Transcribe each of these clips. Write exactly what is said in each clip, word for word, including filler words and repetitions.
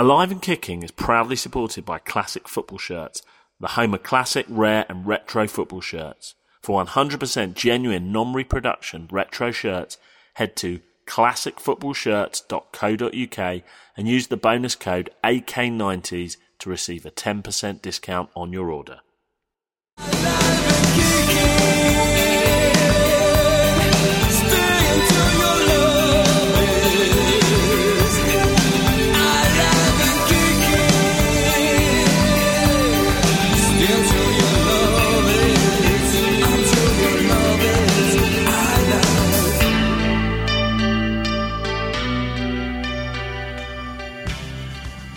Alive and Kicking is proudly supported by Classic Football Shirts, the home of classic, rare and retro football shirts. For one hundred percent genuine non-reproduction retro shirts, head to classic football shirts dot co dot uk and use the bonus code A K ninety s to receive a ten percent discount on your order.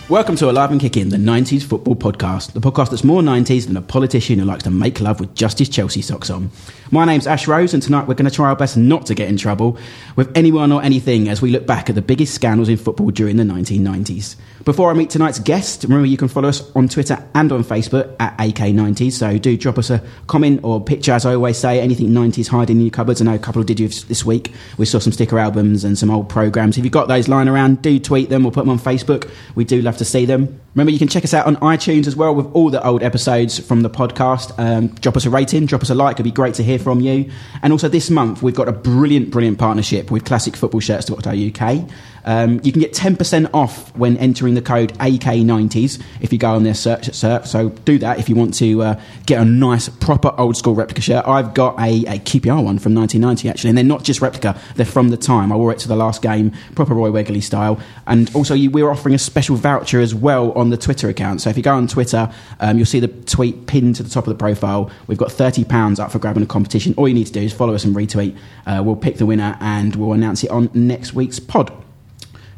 Welcome to Alive and Kicking, the nineties football podcast, the podcast that's more nineties than a politician who likes to make love with just his Chelsea socks on. My name's Ash Rose, and tonight we're going to try our best not to get in trouble with anyone or anything as we look back at the biggest scandals in football during the nineteen nineties. Before I meet tonight's guest, remember you can follow us on Twitter and on Facebook at A K ninety s, so do drop us a comment or picture, as I always say, anything nineties hiding in your cupboards. I know a couple of did you this week. We saw some sticker albums and some old programmes. If you've got those lying around, do tweet them or put them on Facebook. We do love to to see them. Remember, you can check us out on iTunes as well with all the old episodes from the podcast. Um, drop us a rating, drop us a like. It'd be great to hear from you. And also this month, we've got a brilliant, brilliant partnership with classic football shirts dot co dot uk. Um, you can get ten percent off when entering the code A K ninety s if you go on their search. search. So do that if you want to uh, get a nice, proper old school replica shirt. I've got a, a Q P R one from nineteen ninety, actually, and they're not just replica, they're from the time. I wore it to the last game, proper Roy Wegley style. And also, you, we're offering a special voucher as well on the Twitter account. So if you go on Twitter, um, you'll see the tweet pinned to the top of the profile. We've got thirty pounds up for grabbing a competition. All you need to do is follow us and retweet. Uh, we'll pick the winner and we'll announce it on next week's pod.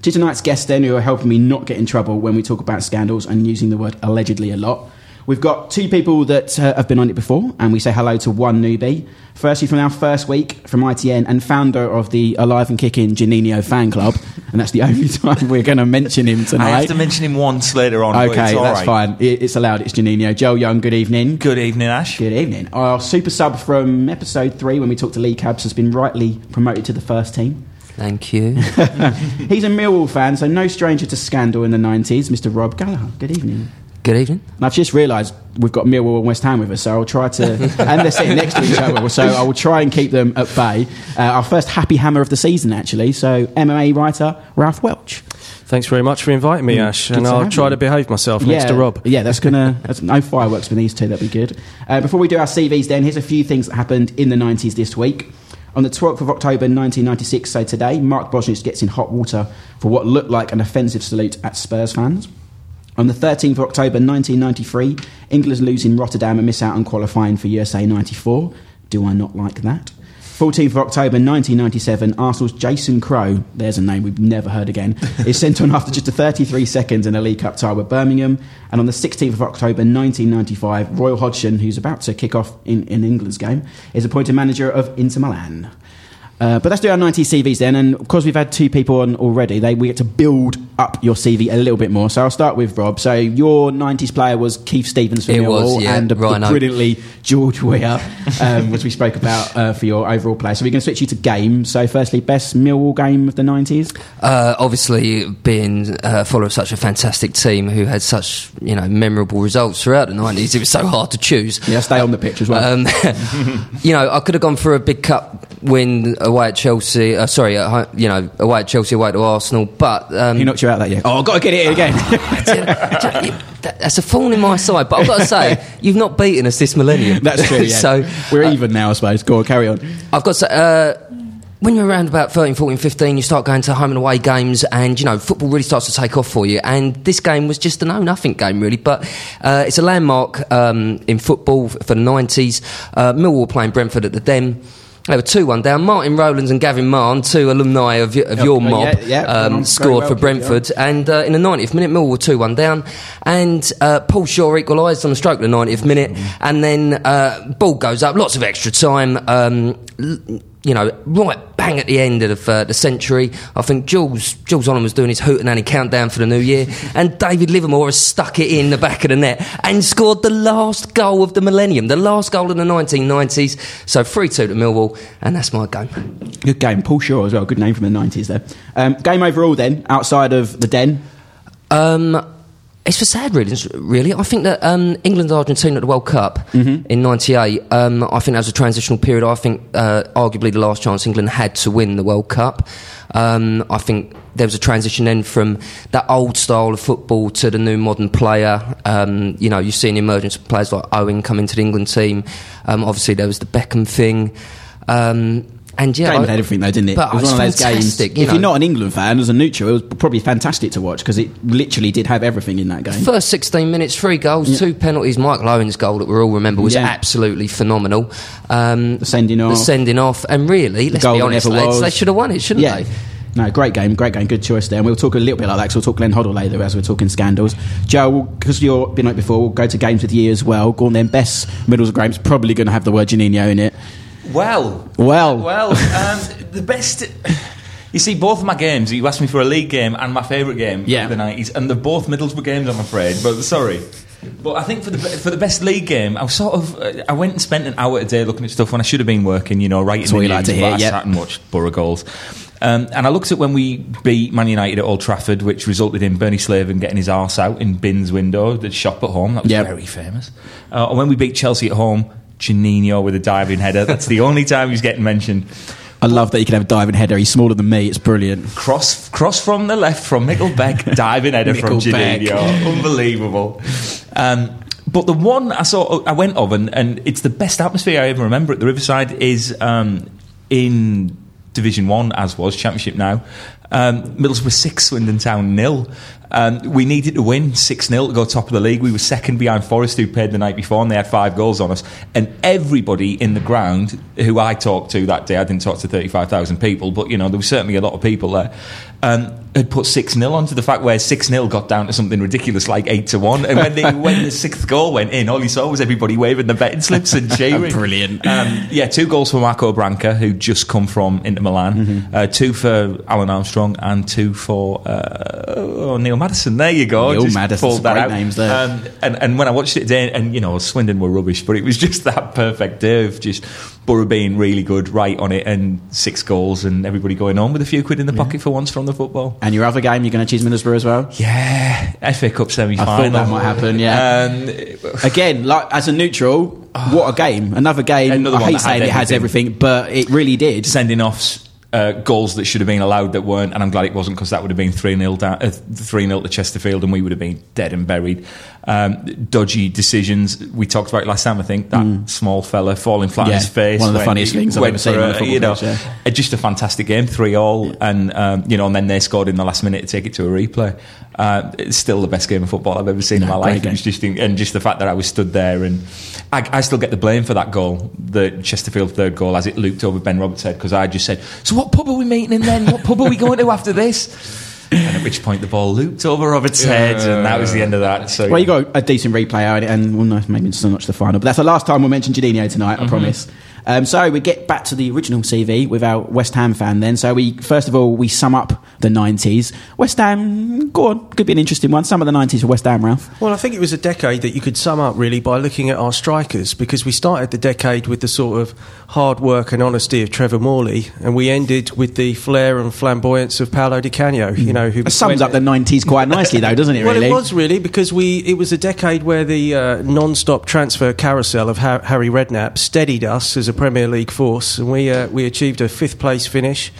To tonight's guests then, who are helping me not get in trouble when we talk about scandals and using the word allegedly a lot. We've got two people that uh, have been on it before, and we say hello to one newbie. Firstly, from our first week, from I T N, and founder of the Alive and Kicking Juninho fan club, and that's the only time we're going to mention him tonight. I have to mention him once later on. Okay, that's right. Fine. It's allowed. It's Juninho. Joel Young, good evening. Good evening, Ash. Good evening. Our super sub from episode three, when we talked to Lee Cabs, has been rightly promoted to the first team. Thank you. He's a Millwall fan, so no stranger to scandal in the nineties, Mister Rob Gallagher. Good evening. Good evening. And I've just realised we've got Millwall and West Ham with us, so I'll try to... and they're sitting next to each other, so I will try and keep them at bay. Uh, our first happy hammer of the season, actually, so M M A writer Ralph Welch. Thanks very much for inviting me, mm, Ash, and I'll try you. to behave myself yeah, next to Rob. Yeah, that's going to... No fireworks for these two, that'd be good. Uh, before we do our C Vs then, here's a few things that happened in the nineties this week. On the twelfth of October nineteen ninety-six, so today, Mark Bosnich gets in hot water for what looked like an offensive salute at Spurs fans. On the thirteenth of October nineteen ninety-three, England lose in Rotterdam and miss out on qualifying for U S A ninety-four. Do I not like that? fourteenth of October nineteen ninety-seven, Arsenal's Jason Crowe, there's a name we've never heard again, is sent on after just a thirty-three seconds in a League Cup tie with Birmingham. And on the sixteenth of October nineteen ninety-five, Roy Hodgson, who's about to kick off in, in England's game, is appointed manager of Inter Milan. Uh, but let's do our nineties C Vs then, and of course we've had two people on already, they, we get to build up your C V a little bit more. So I'll start with Rob. So your nineties player was Keith Stevens for Millwall, yeah, and right the brilliantly George Weah, um, which we spoke about uh, for your overall player. So we're going to switch you to game. So firstly, best Millwall game of the nineties? Uh, obviously, being a follower of such a fantastic team who had such, you know, memorable results throughout the nineties, it was so hard to choose. Yeah, stay on the pitch as well. Um, you know, I could have gone for a big cup win away at Chelsea, uh, sorry, at home, you know, away at Chelsea, away to Arsenal, but... Um, he knocked you out that year. Oh, I've got to get it again. That's a thorn in my side, but I've got to say, you've not beaten us this millennium. That's true, yeah. So, we're uh, even now, I suppose. Go on, carry on. I've got to say... Uh, when you're around about thirteen, fourteen, fifteen, you start going to home and away games and, you know, football really starts to take off for you. And this game was just a no-nothing game, really. But uh, it's a landmark um, in football for the nineties. Uh, Millwall playing Brentford at the Den. They were two one down. Martin Rowlands and Gavin Marn, two alumni of, of your mob, yeah, yeah, um, scored well for Brentford. Yeah. And uh, in the ninetieth minute, Millwall were two one down. And uh, Paul Shaw equalised on the stroke of the ninetieth minute. Mm. And then uh, ball goes up, lots of extra time. Um, you know, right bang at the end of uh, the century. I think Jules Jules Onam was doing his hootenanny countdown for the new year. And David Livermore has stuck it in the back of the net and scored the last goal of the millennium, the last goal of the nineteen nineties. So three two to Millwall, and that's my game. Good game. Paul Shaw as well, good name from the nineties there. Um, game overall then, outside of the Den? Um, it's for sad reasons, really. I think that um, England and Argentina at the World Cup mm-hmm. in ninety-eight, um, I think that was a transitional period. I think uh, arguably the last chance England had to win the World Cup. Um, I think there was a transition then from that old style of football to the new modern player. Um, you know, you've seen the emergence of players like Owen come into the England team. Um, obviously, there was the Beckham thing. Um, and yeah, game I, everything though, didn't it? But it was, it was one of those games. You if know, you're not an England fan, as a neutral, it was probably fantastic to watch because it literally did have everything in that game. First sixteen minutes, three goals, yeah. two penalties. Michael Owen's goal that we all remember was yeah. absolutely phenomenal. Um, the sending off, the sending off, and really, let's be honest, lads, they should have won it, shouldn't yeah. they? No, great game, great game, good choice there. And we'll talk a little bit like that because we'll talk Glenn Hoddle later as we're talking scandals. Joe, because you've been up before, we'll go to games of the year as well. Go on then, best middles of games, probably going to have the word Juninho in it. Well, well, well. Um, the best. You see, both of my games. You asked me for a league game and my favourite game yeah. of the nineties, and they're both Middlesbrough games, I'm afraid. But sorry, but I think for the for the best league game, I was sort of uh, I went and spent an hour a day looking at stuff when I should have been working. You know, writing. That's what you like to hear. I yeah. sat and watched Borough goals. Um, and I looked at when we beat Man United at Old Trafford, which resulted in Bernie Slaven getting his arse out in Bin's window, the shop at home. That was yep. very famous. Uh, and when we beat Chelsea at home, Juninho with a diving header. That's the only time he's getting mentioned. I love that he can have a diving header. He's smaller than me. It's brilliant. Cross cross from the left from Mikkel Beck, diving header from Juninho. Unbelievable. Um, but the one I saw, I went of, and, and it's the best atmosphere I ever remember at the Riverside, is um, in Division One, as was Championship now. Um, Middlesbrough six, Swindon Town nil. Um, we needed to win six nil to go top of the league. We were second behind Forest, who played the night before, and they had five goals on us. And everybody in the ground who I talked to that day, I didn't talk to thirty-five thousand people, but you know there was certainly a lot of people there, um, had put six nil onto the fact where six nil got down to something ridiculous like eight to one. And when, they, when the sixth goal went in, all you saw was everybody waving the betting slips and cheering. Brilliant. Um, yeah, two goals for Marco Branca, who just come from Inter Milan, mm-hmm. uh, two for Alan Armstrong and two for uh, oh, Neil Maddison. There you go. Neil Maddison, some great out. names there. Um, and, and when I watched it today, and you know, Swindon were rubbish, but it was just that perfect day of just Borough being really good, right on it, and six goals, and everybody going on with a few quid in the pocket yeah. for once from the football. And your other game, you're going to choose Middlesbrough as well? Yeah. F A Cup semi-final. I thought that might happen, yeah. Um, Again, like as a neutral, oh, what a game. Another game. Another I hate saying it has everything, but it really did. Sending offs. Uh, goals that should have been allowed that weren't, and I'm glad it wasn't, because that would have been three nil down, uh, three nil to Chesterfield, and we would have been dead and buried. Um, dodgy decisions. We talked about it last time, I think, that mm. small fella falling flat yeah. on his face. One of the funniest things I've ever seen on a football you know, page, yeah. Just a fantastic game, three all, yeah. and um, you know, and then they scored in the last minute to take it to a replay. Uh, it's still the best game of football I've ever seen no, in my life. It was just in, and just the fact that I was stood there, and I, I still get the blame for that goal, the Chesterfield third goal, as it looped over Ben Roberts' head, because I just said, so what What pub are we meeting in then? What pub are we going to after this? And at which point the ball looped over Robert's yeah. head, and that was the end of that. So well, you got a decent replay out of it, and well, no, maybe it's not much the final, but that's the last time we'll mention Juninho tonight, mm-hmm. I promise. Um, so we get back to the original C V with our West Ham fan then. So we first of all we sum up the nineties. West Ham, go on, could be an interesting one. Some of the nineties for West Ham, Ralph. Well, I think it was a decade that you could sum up really by looking at our strikers, because we started the decade with the sort of hard work and honesty of Trevor Morley, and we ended with the flair and flamboyance of Paolo Di Canio. You know, who it sums up the nineties quite nicely, though, doesn't it? Really, well, it was really because we it was a decade where the uh, non-stop transfer carousel of Har- Harry Redknapp steadied us as a Premier League force, and we uh, we achieved a fifth place finish,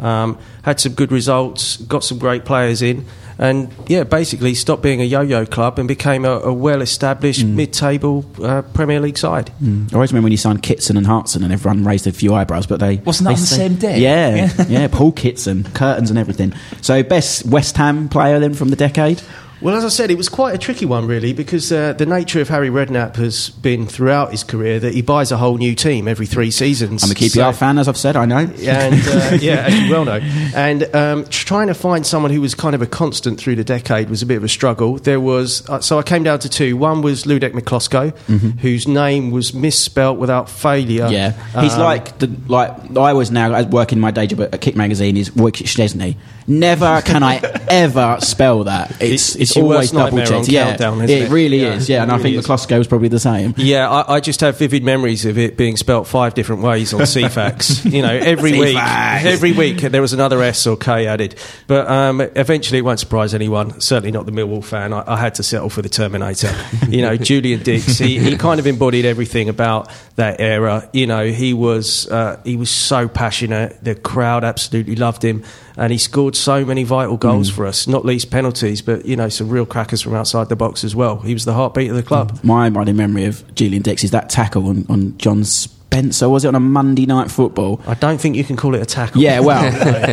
um, had some good results, got some great players in, and yeah, basically stopped being a yo-yo club and became a, a well-established mm. mid-table uh, Premier League side. Mm. I always remember when you signed Kitson and Hartson, and everyone raised a few eyebrows, but they wasn't that they on the say, same day. Yeah, yeah, yeah, Paul Kitson, curtains and everything. So, best West Ham player then from the decade. Well, as I said, it was quite a tricky one, really, because uh, the nature of Harry Redknapp has been throughout his career that he buys a whole new team every three seasons. I'm a Q P R so, fan, as I've said, I know. And uh, yeah, as you well know. And um, trying to find someone who was kind of a constant through the decade was a bit of a struggle. There was uh, so I came down to two. One was Ludek McCloskey, mm-hmm. whose name was misspelt without failure. Yeah, um, he's like the like I was now I work in my day job at Kick Magazine. Is Wojciech Szczesny. Never can I ever spell that. It's, it's it's always double checked. Yeah, countdown, isn't it, it really yeah, is. Yeah, and really I think is. The Klosko is probably the same. Yeah, I, I just have vivid memories of it being spelt five different ways on C FAX. You know, every week, every week there was another S or K added. But um, eventually, it won't surprise anyone. Certainly not the Millwall fan. I, I had to settle for the Terminator. You know, Julian Dix. He, he kind of embodied everything about that era. You know, he was uh, he was so passionate. The crowd absolutely loved him. And he scored so many vital goals mm. for us, not least penalties, but, you know, some real crackers from outside the box as well. He was the heartbeat of the club. My running memory of Julian Dix is that tackle on, on John Spencer, was it, on a Monday Night Football? I don't think you can call it a tackle. Yeah, well,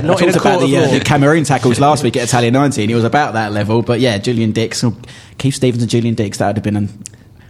not in a about the, uh, the Cameroon tackles last week at Italian nineteen. He was about that level. But, yeah, Julian Dix, or Keith Stevens and Julian Dix, that would have been an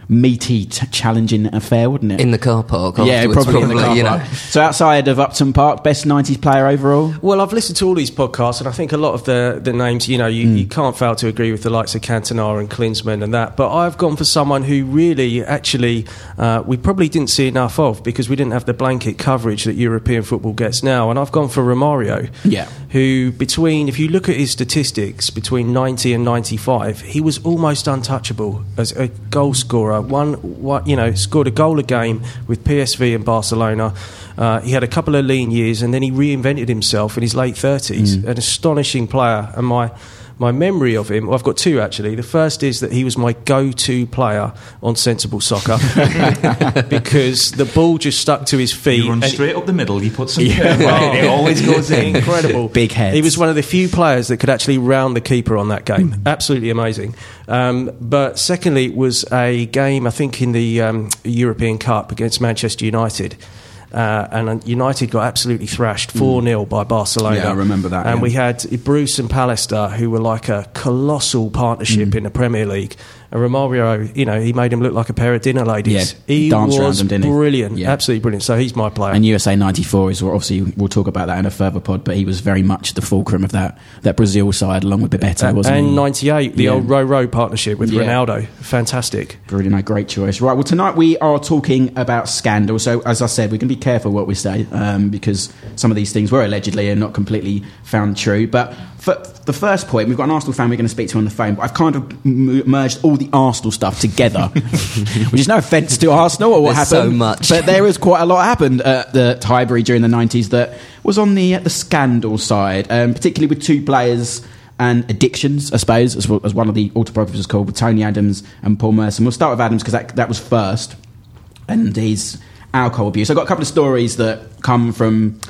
meaty, t- challenging affair, wouldn't it? In the car park. Yeah, probably, probably in the car you park. Know. So outside of Upton Park, best nineties player overall? Well, I've listened to all these podcasts and I think a lot of the, the names, you know, you, mm. you can't fail to agree with the likes of Cantona and Klinsmann and that, but I've gone for someone who really, actually, uh, we probably didn't see enough of because we didn't have the blanket coverage that European football gets now, and I've gone for Romario. Yeah. Who, between, if you look at his statistics, between ninety and ninety-five, he was almost untouchable as a goal scorer. One, one, you know, scored a goal a game with P S V and Barcelona. Uh, he had a couple of lean years, and then he reinvented himself in his late thirties. Mm. An astonishing player, and my my memory of him. Well, I've got two actually. The first is that he was my go-to player on Sensible Soccer because the ball just stuck to his feet. You run straight up the middle. You put some. Yeah, well, it always goes in. Incredible, big head. He was one of the few players that could actually round the keeper on that game. Mm. Absolutely amazing. Um, but secondly, it was a game, I think, in the um, European Cup against Manchester United. Uh, and United got absolutely thrashed four nil by Barcelona. Yeah, I remember that. And yeah. we had Bruce and Pallister, who were like a colossal partnership mm. in the Premier League. And Romario, you know, he made him look like a pair of dinner ladies. Yeah, he danced was around him, didn't he? Brilliant, yeah. Absolutely brilliant. So he's my player. And U S A ninety-four is, obviously, we'll talk about that in a further pod, but he was very much the fulcrum of that that Brazil side, along with Bebeto, and, wasn't and he? And ninety-eight, the yeah. old Ro-Ro partnership with yeah. Ronaldo. Fantastic. Brilliant, a great choice. Right, well, tonight we are talking about scandal. So, as I said, we're going to be careful what we say um, because some of these things were allegedly and not completely found true. But for the first point, we've got an Arsenal fan we're going to speak to on the phone, but I've kind of m- merged all the Arsenal stuff together, which is no offence to Arsenal or what There's happened. So much, but there was quite a lot happened at the Highbury during the nineties that was on the the scandal side, um, particularly with two players and addictions, I suppose, as, as one of the autobiographies was called, with Tony Adams and Paul Merson. We'll start with Adams because that that was first, and his alcohol abuse. I've got a couple of stories that come from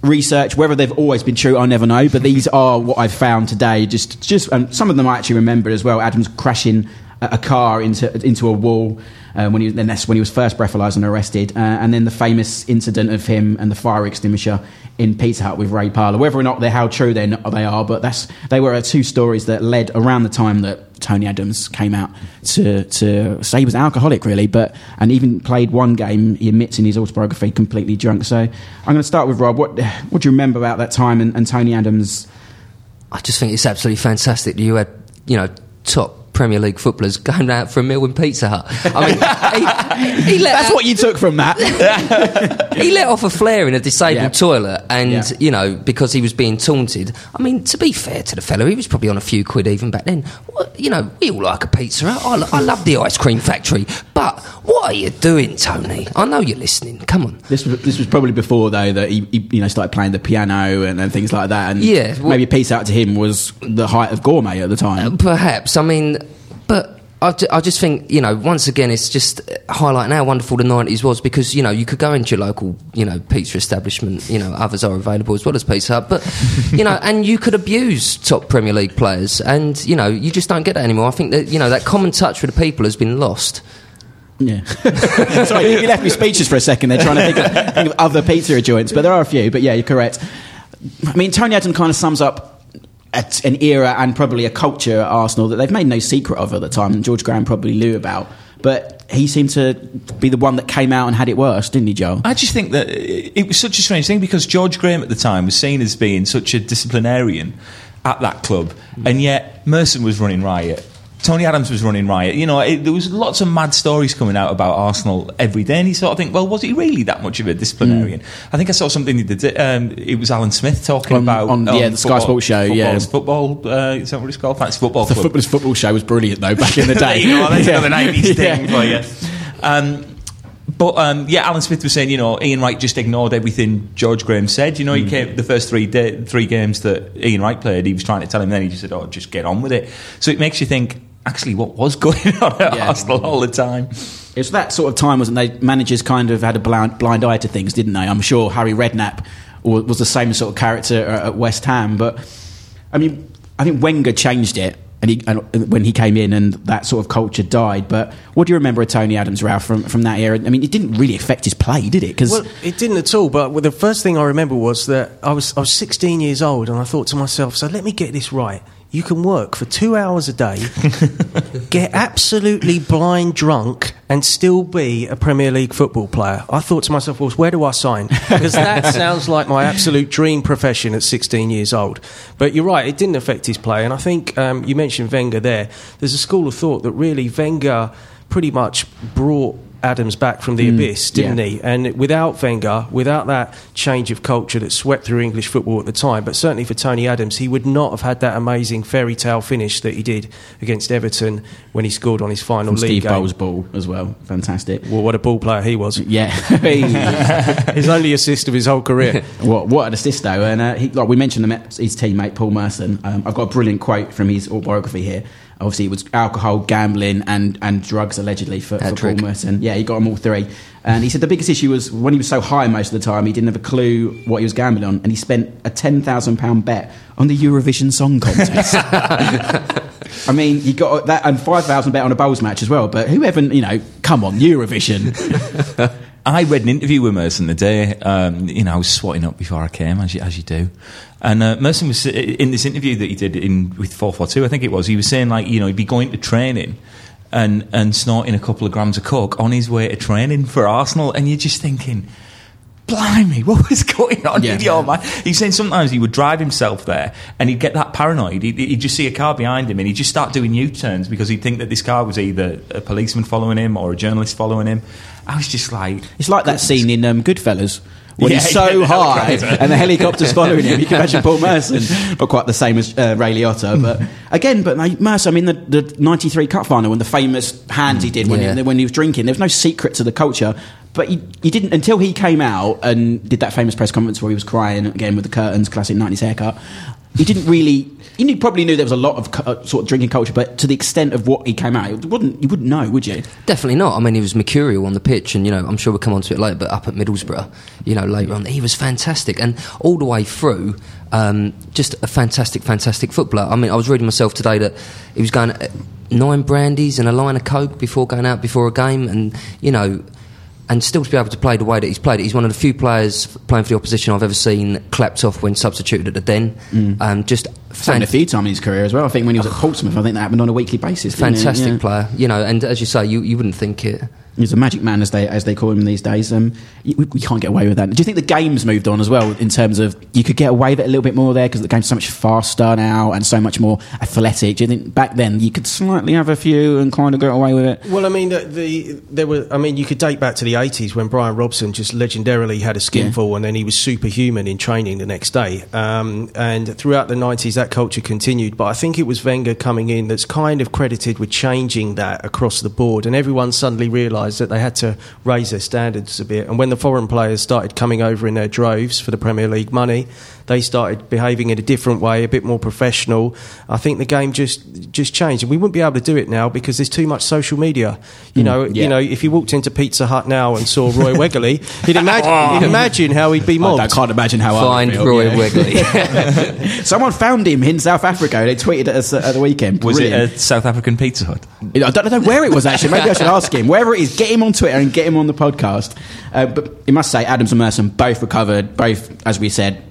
research. Whether they've always been true, I never know, but these are what I've found today. Just, just um, some of them I actually remembered as well. Adams crashing a, a car into into a wall uh, when he then that's when he was first breathalyzed and arrested, uh, and then the famous incident of him and the fire extinguisher in Pizza Hut with Ray Parlour. Whether or not they're how true they they are, but that's they were two stories that led around the time that Tony Adams came out to to say he was an alcoholic, really, but and even played one game, he admits in his autobiography, completely drunk. So I'm going to start with Rob. What what do you remember about that time and, and Tony Adams? I just think it's absolutely fantastic. You had, you know, top Premier League footballers going out for a meal in Pizza Hut. I mean, he, he let that's out, what you took from that. He let off a flare in a disabled yeah. toilet, and yeah. you know, because he was being taunted. I mean, to be fair to the fellow, he was probably on a few quid even back then. What, you know, we all like a Pizza Hut. I, lo- I love the ice cream factory, but what are you doing, Tony? I know you're listening. Come on. This was this was probably before though that he, he you know started playing the piano and, and things like that, and yeah, well, maybe Pizza Hut to him was the height of gourmet at the time. Uh, perhaps. I mean. But I, I just think, you know, once again, it's just highlighting how wonderful the nineties was because, you know, you could go into your local, you know, pizza establishment, you know, others are available as well as Pizza Hut, but, you know, and you could abuse top Premier League players and, you know, you just don't get that anymore. I think that, you know, that common touch with the people has been lost. Yeah. Sorry, you left me speechless for a second there trying to think of, think of other pizza joints, but there are a few, but yeah, you're correct. I mean, Tony Adams kind of sums up at an era and probably a culture at Arsenal that they've made no secret of at the time, and George Graham probably knew about, but he seemed to be the one that came out and had it worse, didn't he, Joel? I just think that it was such a strange thing because George Graham at the time was seen as being such a disciplinarian at that club, and yet Merson was running riot Tony Adams was running riot. You know, it, there was lots of mad stories coming out about Arsenal every day, and you sort of think, well, was he really that much of a disciplinarian? Mm. I think I saw something he did. Um, it was Alan Smith talking on, about on, um, yeah, the Sky Sports show. Yeah, football. Uh, is that what it's called? That's football. The footballers' football show was brilliant though back in the day. You know, that's yeah. another nineties thing for you. Um, But, um, yeah, Alan Smith was saying, you know, Ian Wright just ignored everything George Graham said. You know, he mm. came the first three day, three games that Ian Wright played, he was trying to tell him then, he just said, oh, just get on with it. So it makes you think, actually, what was going on at yeah. Arsenal all the time? It's that sort of time, wasn't they? Managers kind of had a blind, blind eye to things, didn't they? I'm sure Harry Redknapp was the same sort of character at West Ham. But, I mean, I think Wenger changed it. And, he, and when he came in, and that sort of culture died. But what do you remember of Tony Adams, Ralph, from, from that era? I mean, it didn't really affect his play, did it? 'Cause well, it didn't at all. But the first thing I remember was that I was I was sixteen years old, and I thought to myself, so let me get this right. You can work for two hours a day, get absolutely blind drunk, and still be a Premier League football player. I thought to myself, well, where do I sign? Because that sounds like my absolute dream profession at sixteen years old. But you're right, it didn't affect his play. And I think um, you mentioned Wenger there. There's a school of thought that really Wenger pretty much brought Adams back from the mm, abyss, didn't yeah. he? And without Wenger, without that change of culture that swept through English football at the time, but certainly for Tony Adams, he would not have had that amazing fairy tale finish that he did against Everton when he scored on his final from league Steve game. Bowles' ball as well, fantastic. Well, what a ball player he was! Yeah, his only assist of his whole career. What what an assist though! And uh, he, like we mentioned, his teammate Paul Merson. Um, I've got a brilliant quote from his autobiography here. Obviously, it was alcohol, gambling, and, and drugs, allegedly, for, for Paul Merson. Yeah, he got them all three. And he said the biggest issue was when he was so high most of the time, he didn't have a clue what he was gambling on, and he spent a ten thousand pounds bet on the Eurovision Song Contest. I mean, he got that, and five thousand pounds bet on a bowls match as well, but whoever, you know, come on, Eurovision. I read an interview with Merson the day, um, you know, I was swatting up before I came, as you, as you do. And uh, Merson was in this interview that he did in with four four two, I think it was. He was saying, like, you know, he'd be going to training and and snorting a couple of grams of coke on his way to training for Arsenal, and you're just thinking, blimey, what was going on yeah, in your mind? He's saying sometimes he would drive himself there and he'd get that paranoid. He'd, he'd just see a car behind him and he'd just start doing U-turns because he'd think that this car was either a policeman following him or a journalist following him. I was just like... It's like that scene in um, Goodfellas when yeah, he's so yeah, high and the helicopter's following him. You can imagine Paul Merson, not quite the same as uh, Ray Liotta. But again, but Merson, I mean, the, the ninety-three Cup final and the famous hands he did when, yeah. he, when he was drinking, there was no secret to the culture. But he, he didn't, until he came out and did that famous press conference where he was crying again with the curtains, classic nineties haircut. He didn't really, he knew, probably knew there was a lot of uh, sort of drinking culture, but to the extent of what he came out, it wouldn't, you wouldn't know, would you? Definitely not. I mean, he was mercurial on the pitch, and, you know, I'm sure we'll come on to it later, but up at Middlesbrough, you know, later on, he was fantastic. And all the way through, um, just a fantastic, fantastic footballer. I mean, I was reading myself today that he was going nine brandies and a line of coke before going out before a game, and, you know... And still to be able to play the way that he's played it. He's one of the few players playing for the opposition I've ever seen clapped off when substituted at the Den. Mm. Um, just it's fan- happened a few times in his career as well. I think when he was at Portsmouth, I think that happened on a weekly basis. Fantastic yeah. player, you know. And as you say, you, you wouldn't think it. He's a magic man, as they as they call him these days. Um, we, we can't get away with that. Do you think the game's moved on as well in terms of you could get away with it a little bit more there because the game's so much faster now and so much more athletic? Do you think back then you could slightly have a few and kind of get away with it? Well, I mean, the, the there were. I mean, you could date back to the eighties when Brian Robson just legendarily had a skinful yeah. and then he was superhuman in training the next day. Um, and throughout the nineties, that culture continued. But I think it was Wenger coming in that's kind of credited with changing that across the board, and everyone suddenly realised that they had to raise their standards a bit. And when the foreign players started coming over in their droves for the Premier League money, they started behaving in a different way, a bit more professional. I think the game just just changed, and we wouldn't be able to do it now because there's too much social media. You mm, know, yeah. you know, if you walked into Pizza Hut now and saw Roy Wegley, he'd imagine, oh. he'd imagine how he'd be mobbed. I can't imagine how Find I Find Roy yeah. Wegley. Someone found him in South Africa. They tweeted at us at the weekend. Was Brilliant. It a South African Pizza Hut? I don't know where it was actually. Maybe I should ask him. Wherever it is, get him on Twitter and get him on the podcast. Uh, but you must say, Adams and Merson both recovered, both, as we said,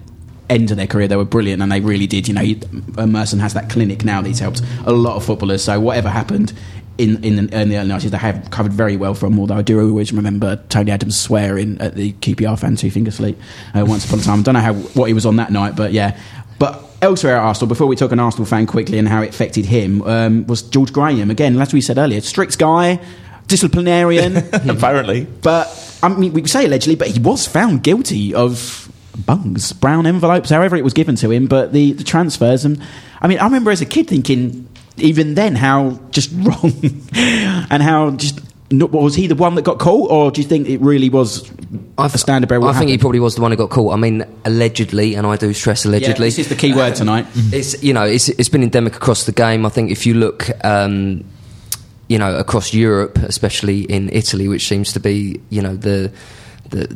end of their career. They were brilliant, and they really did. You know, Merson has that clinic now that he's helped a lot of footballers. So whatever happened in in the, in the early nineties, they have recovered very well from. Although I do always remember Tony Adams swearing at the Q P R fan two finger salute uh, once upon a time. I don't know how what he was on that night, but yeah. But Elsewhere at Arsenal, before we talk an Arsenal fan quickly and how it affected him, um, was George Graham. Again, as we said earlier, strict guy, disciplinarian. Apparently. But, I mean, we say allegedly, but he was found guilty of bungs, brown envelopes, however it was given to him, but the, the transfers. And I mean, I remember as a kid thinking, even then, how just wrong and how just... Was he the one that got caught, or do you think it really was I th- a standard bearer? I happened? think he probably was the one who got caught. I mean, allegedly, and I do stress allegedly. Yeah, this is the key word tonight. It's you know, it's it's been endemic across the game. I think if you look, um, you know, across Europe, especially in Italy, which seems to be, you know, the. The,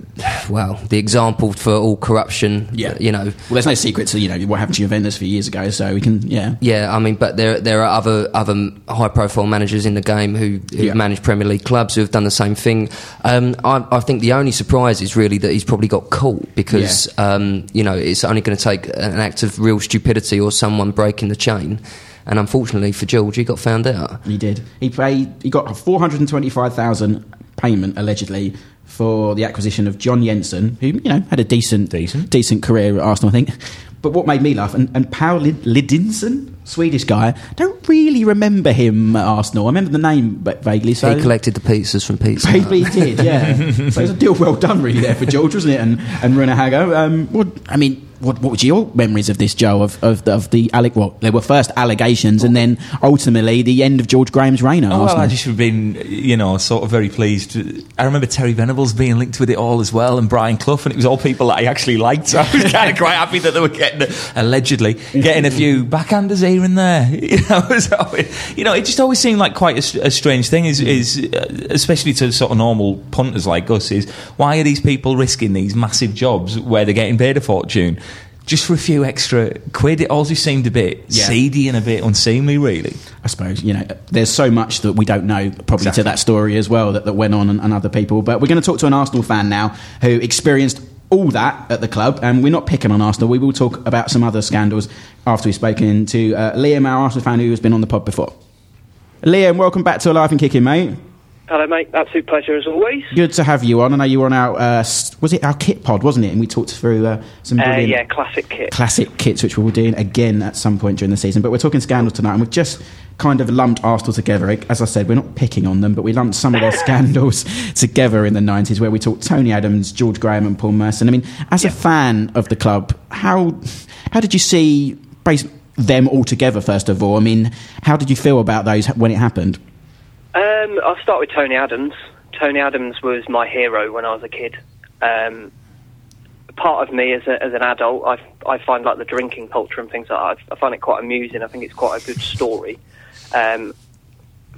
well, the example for all corruption, yeah. you know. Well, there's no secret to, you know, what happened to Juventus a few years ago, so we can, yeah. Yeah, I mean, but there there are other other high-profile managers in the game who, who yeah. manage Premier League clubs who have done the same thing. Um, I, I think the only surprise is really that he's probably got caught because, yeah. um, you know, it's only going to take an act of real stupidity or someone breaking the chain. And unfortunately for George, he got found out. He did. He paid. He got a four hundred twenty-five thousand pounds payment, allegedly, for the acquisition of John Jensen, who, you know, had a decent decent, decent career at Arsenal, I think. But what made me laugh, and, and Pål Lydersen, Swedish guy, don't really remember him at Arsenal. I remember the name but vaguely. So he collected the pizzas from Pizza Hut. He did, yeah. So it was a deal well done, really, there for George, wasn't it? And and Rune Hago. Um, what, I mean, what what were your memories of this, Joe, of, of the, of the alleg- well, there were first allegations and then ultimately the end of George Graham's reign at oh, Arsenal? Well, I just have been, you know, sort of very pleased. I remember Terry Venables being linked with it all as well, and Brian Clough, and it was all people that I actually liked. So I was kind of quite happy that they were getting, allegedly, getting a few backhanders here and there, you know. So, you know, it just always seemed like quite a, a strange thing. Is, is especially to sort of normal punters like us, is why are these people risking these massive jobs where they're getting paid a fortune just for a few extra quid? It all just seemed a bit yeah. seedy and a bit unseemly, really. I suppose, you know, there's so much that we don't know, probably exactly. to that story as well, that, that went on and, and other people. But we're going to talk to an Arsenal fan now who experienced all that at the club, and we're not picking on Arsenal. We will talk about some other scandals after we've spoken to uh, Liam, our Arsenal fan who has been on the pod before. Liam, welcome back to Alive and Kicking, mate. Hello, mate. Absolute pleasure as always. Good to have you on. I know you were on our, uh, was it our kit pod, wasn't it? And we talked through uh, some brilliant... Uh, yeah, classic kit. Classic kits, which we'll be doing again at some point during the season. But we're talking scandals tonight, and we've just kind of lumped Arsenal together. As I said, we're not picking on them, but we lumped some of their scandals together in the nineties, where we talked Tony Adams, George Graham and Paul Merson. I mean, as yeah. a fan of the club, how how did you see them all together, first of all? I mean, how did you feel about those when it happened? Um, I'll start with Tony Adams. Tony Adams was my hero when I was a kid. Um, part of me as, a, as an adult, I, I find like the drinking culture and things like that, I find it quite amusing. I think it's quite a good story. Um,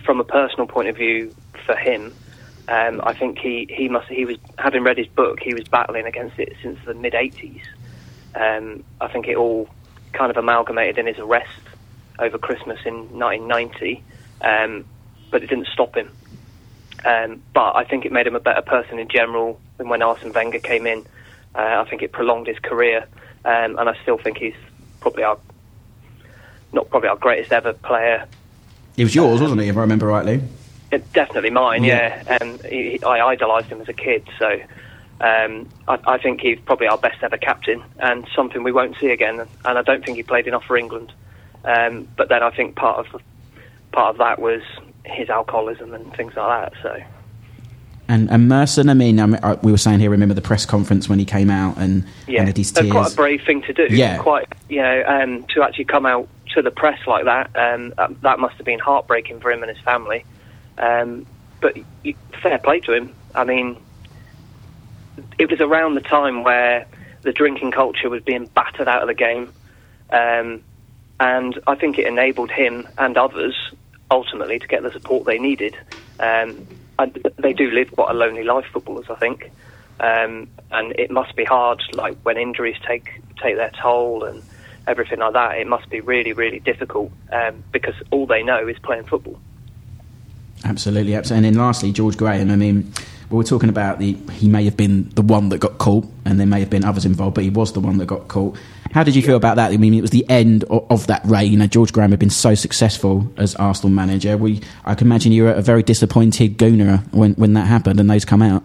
from a personal point of view for him, um, I think he, he must, he was, having read his book, he was battling against it since the mid-eighties. Um, I think it all kind of amalgamated in his arrest over Christmas in nineteen ninety. Um, but it didn't stop him. Um, but I think it made him a better person in general than when Arsene Wenger came in. Uh, I think it prolonged his career, um, and I still think he's probably our, not probably our greatest ever player. He was yours, um, wasn't he, if I remember rightly? It, definitely mine, yeah. yeah. Um, he, I idolised him as a kid, so um, I, I think he's probably our best ever captain, and something we won't see again, and I don't think he played enough for England. Um, but then I think part of part of that was his alcoholism and things like that. So, and, and Merson, I mean, I mean I, we were saying here, remember the press conference when he came out and yeah, and his tears. Quite a brave thing to do. Yeah, quite, you know, um, to actually come out to the press like that. Um, that, that must have been heartbreaking for him and his family. Um, but you, fair play to him. I mean, it was around the time where the drinking culture was being battered out of the game, um, and I think it enabled him and others, ultimately, to get the support they needed. Um, and they do live quite a lonely life, footballers, I think. Um, and it must be hard, like, when injuries take take their toll and everything like that. It must be really, really difficult, um, because all they know is playing football. Absolutely, absolutely. And then lastly, George Graham, I mean, we were talking about the he may have been the one that got caught, and there may have been others involved, but he was the one that got caught. How did you feel about that? I mean, it was the end of, of that reign. You know, George Graham had been so successful as Arsenal manager. We, I can imagine you were a very disappointed gooner when, when that happened and those come out.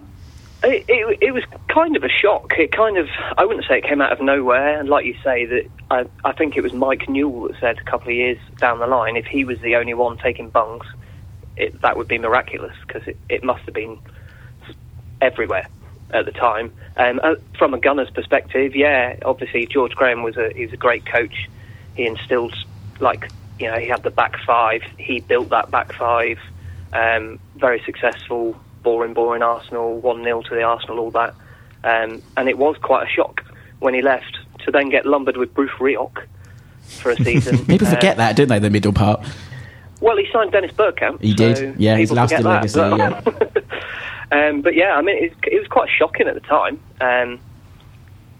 It, it, it was kind of a shock. It kind of, I wouldn't say it came out of nowhere. And like you say, that I, I think it was Mike Newell that said a couple of years down the line, if he was the only one taking bungs, it, that would be miraculous, because it, it must have been everywhere at the time. Um, uh, from a gunner's perspective, yeah, obviously George Graham was a he's a great coach. He instilled, like, you know, he had the back five. He built that back five. Um, very successful, boring, boring Arsenal, one nil to the Arsenal, all that. Um, and it was quite a shock when he left to then get lumbered with Bruce Rioch for a season. People um, forget that, didn't they, the middle part? Well, he signed Dennis Bergkamp. He did, so yeah, his lasting legacy. But, yeah. um, but yeah, I mean, it, it was quite shocking at the time. Um,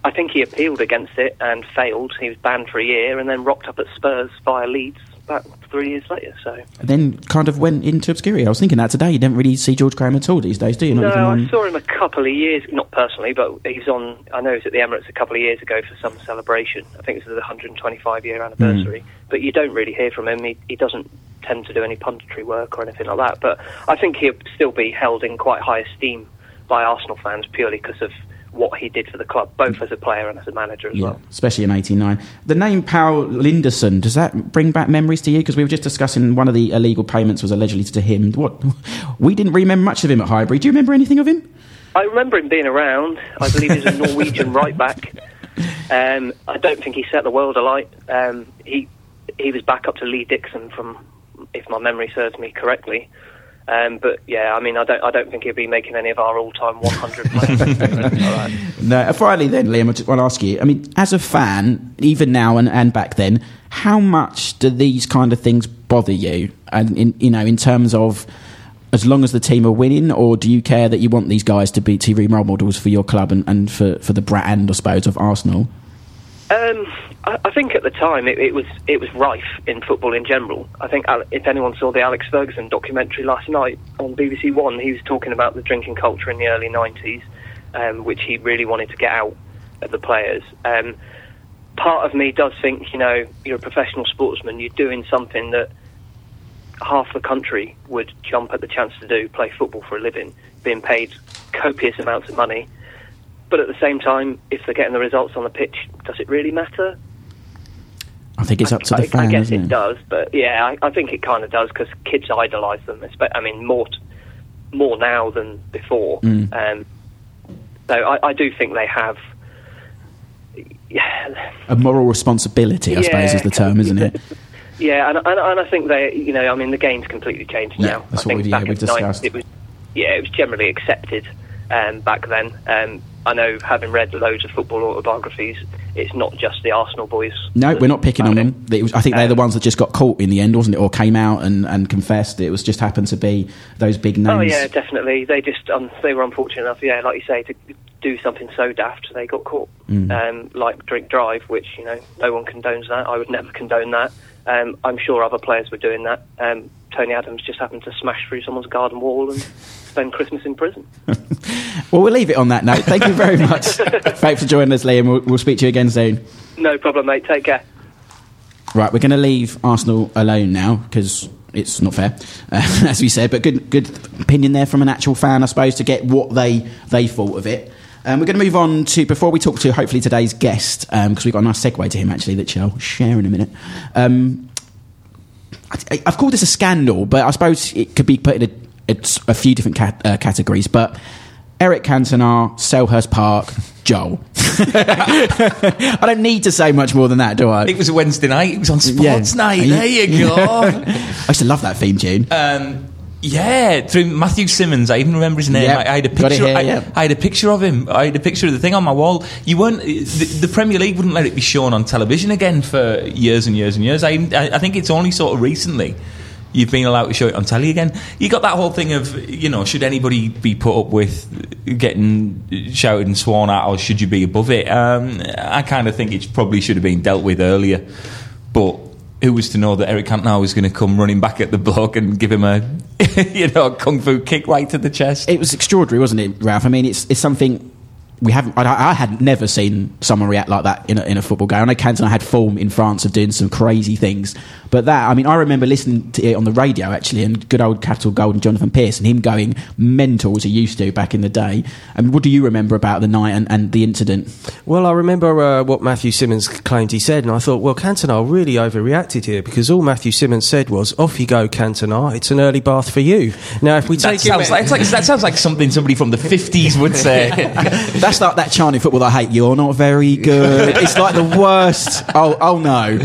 I think he appealed against it and failed. He was banned for a year and then rocked up at Spurs via Leeds about three years later. So and then kind of went into obscurity. I was thinking that today. You don't really see George Graham at all these days, do you? Not no, on... I saw him a couple of years, not personally, but he's on, I know he was at the Emirates a couple of years ago for some celebration. I think it was the one hundred twenty-five year anniversary. Mm. But you don't really hear from him. He, he doesn't tend to do any punditry work or anything like that. But I think he'll still be held in quite high esteem by Arsenal fans purely because of what he did for the club, both as a player and as a manager as yeah, well. Especially in eighty-nine. The name Pål Lydersen, does that bring back memories to you? Because we were just discussing one of the illegal payments was allegedly to him. What we didn't remember much of him at Highbury. Do you remember anything of him? I remember him being around. I believe he's a Norwegian right back. Um, I don't think he set the world alight. Um, he he was back up to Lee Dixon from, if my memory serves me correctly. Um, but yeah, I mean, I don't, I don't think he'll be making any of our all-time one hundred players. All right. No, finally, then, Liam, I just want to ask you. I mean, as a fan, even now and, and back then, how much do these kind of things bother you? And in, you know, in terms of as long as the team are winning, or do you care that you want these guys to be T V role models for your club and, and for, for the brand, I suppose, of Arsenal? Um, I, I think at the time it, it was it was rife in football in general. I think if anyone saw the Alex Ferguson documentary last night on B B C One, he was talking about the drinking culture in the early nineties, um, which he really wanted to get out of the players. Um, part of me does think, you know, you're a professional sportsman, you're doing something that half the country would jump at the chance to do, play football for a living, being paid copious amounts of money. But at the same time, if they're getting the results on the pitch, does it really matter? I think it's up to the fans. I guess isn't it? It does, but yeah, I, I think it kind of does because kids idolise them. I mean, more more now than before. Mm. Um, so I, I do think they have yeah, a moral responsibility. I yeah, suppose is the term, isn't it? Yeah, and, and and I think they, you know, I mean, the game's completely changed yeah, now. That's I what think we, back yeah, we've discussed. It was, yeah, it was generally accepted um, back then. Um, I know, having read loads of football autobiographies, it's not just the Arsenal boys. No, we're not picking on them. It was, I think they're the ones that just got caught in the end, wasn't it? Or came out and, and confessed. It was just happened to be those big names. Oh, yeah, definitely. They just um, they were unfortunate enough, yeah, like you say, to do something so daft, they got caught. Mm. Um, like drink drive, which, you know, no one condones that. I would never condone that. Um, I'm sure other players were doing that. Um, Tony Adams just happened to smash through someone's garden wall and spend Christmas in prison. Well, we'll leave it on that note. Thank you very much. Thanks for joining us, Liam. We'll, we'll speak to you again soon. No problem, mate. Take care. Right, we're going to leave Arsenal alone now because it's not fair, uh, as we said. But good, good opinion there from an actual fan, I suppose, to get what they they thought of it. Um, we're going to move on to, before we talk to hopefully today's guest, because um, we've got a nice segue to him actually that I'll share in a minute. Um, I, I've called this a scandal, but I suppose it could be put in a, a, a few different cat, uh, categories. But Eric Cantona, Selhurst Park, Joel. I don't need to say much more than that, do I? It was a Wednesday night. It was on Sports yeah. Night. You, there you go. I used to love that theme tune. Um Yeah, through Matthew Simmons. I even remember his name. Yep, I, I had a picture. Here, I, yeah. I had a picture of him. I had a picture of the thing on my wall. You weren't. The, the Premier League wouldn't let it be shown on television again for years and years and years. I, I think it's only sort of recently you've been allowed to show it on telly again. You got that whole thing of, you know, should anybody be put up with getting shouted and sworn at, or should you be above it? Um, I kind of think it probably should have been dealt with earlier, but who was to know that Eric Cantona was going to come running back at the bloke and give him a, you know, a kung fu kick right to the chest? It was extraordinary, wasn't it, Ralph? I mean, it's it's something we haven't. I, I had never seen someone react like that in a, in a football game. I know Cantona had form in France of doing some crazy things, but that, I mean, I remember listening to it on the radio actually, and good old Capital Gold and Jonathan Pearce and him going mental as he used to back in the day. And what do you remember about the night and, and the incident? Well, I remember uh, what Matthew Simmons claimed he said, and I thought, well, Cantona really overreacted here, because all Matthew Simmons said was, "Off you go, Cantona. It's an early bath for you." Now, if we that take sounds it, like, it's like, that sounds like something somebody from the fifties would say. That's like that chant in football that I hate. "You're not very good." It's like the worst. Oh, oh no!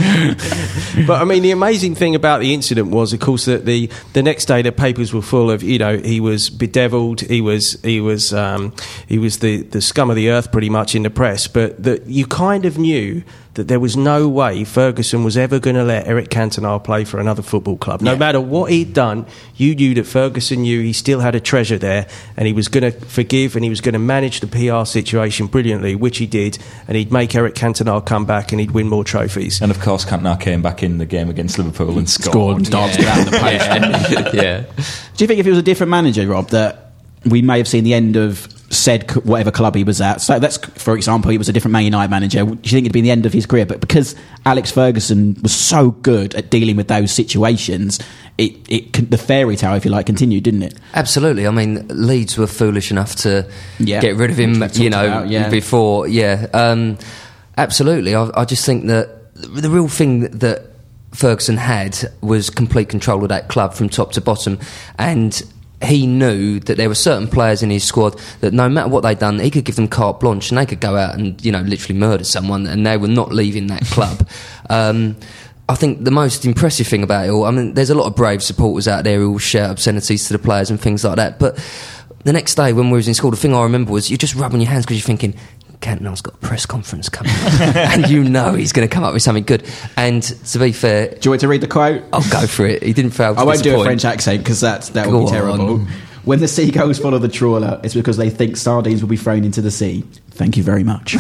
But I mean, the amazing thing about the incident was, of course, that the the next day the papers were full of, you know, he was bedeviled, he was he was um, he was the the scum of the earth pretty much in the press. But that you kind of knew that there was no way Ferguson was ever going to let Eric Cantona play for another football club. No yeah. matter what he'd done, you knew that Ferguson knew he still had a treasure there, and he was going to forgive, and he was going to manage the P R situation brilliantly, which he did, and he'd make Eric Cantona come back and he'd win more trophies. And of course Cantona came back in the game against Liverpool and scored. scored and danced yeah. around the place. Yeah. yeah. Do you think if it was a different manager, Rob, that we may have seen the end of said whatever club he was at? So that's, for example, he was a different Man United manager. Do you think it'd be the end of his career? But because Alex Ferguson was so good at dealing with those situations, it, it the fairy tale, if you like, continued, didn't it? Absolutely. I mean, Leeds were foolish enough to yeah. get rid of him, you know, about, yeah. before. Yeah, um, absolutely. I, I just think that the real thing that, that Ferguson had was complete control of that club from top to bottom, and he knew that there were certain players in his squad that no matter what they'd done, he could give them carte blanche and they could go out and, you know, literally murder someone, and they were not leaving that club. Um, I think the most impressive thing about it all, I mean, there's a lot of brave supporters out there who will shout obscenities to the players and things like that, but the next day when we was in school, the thing I remember was you're just rubbing your hands because you're thinking, Cantona's got a press conference coming up and you know he's going to come up with something good. And to be fair, do you want to read the quote? I'll go for it. He didn't fail to I won't disappoint. Do a French accent because that that would be terrible. On. "When the seagulls follow the trawler, it's because they think sardines will be thrown into the sea. Thank you very much."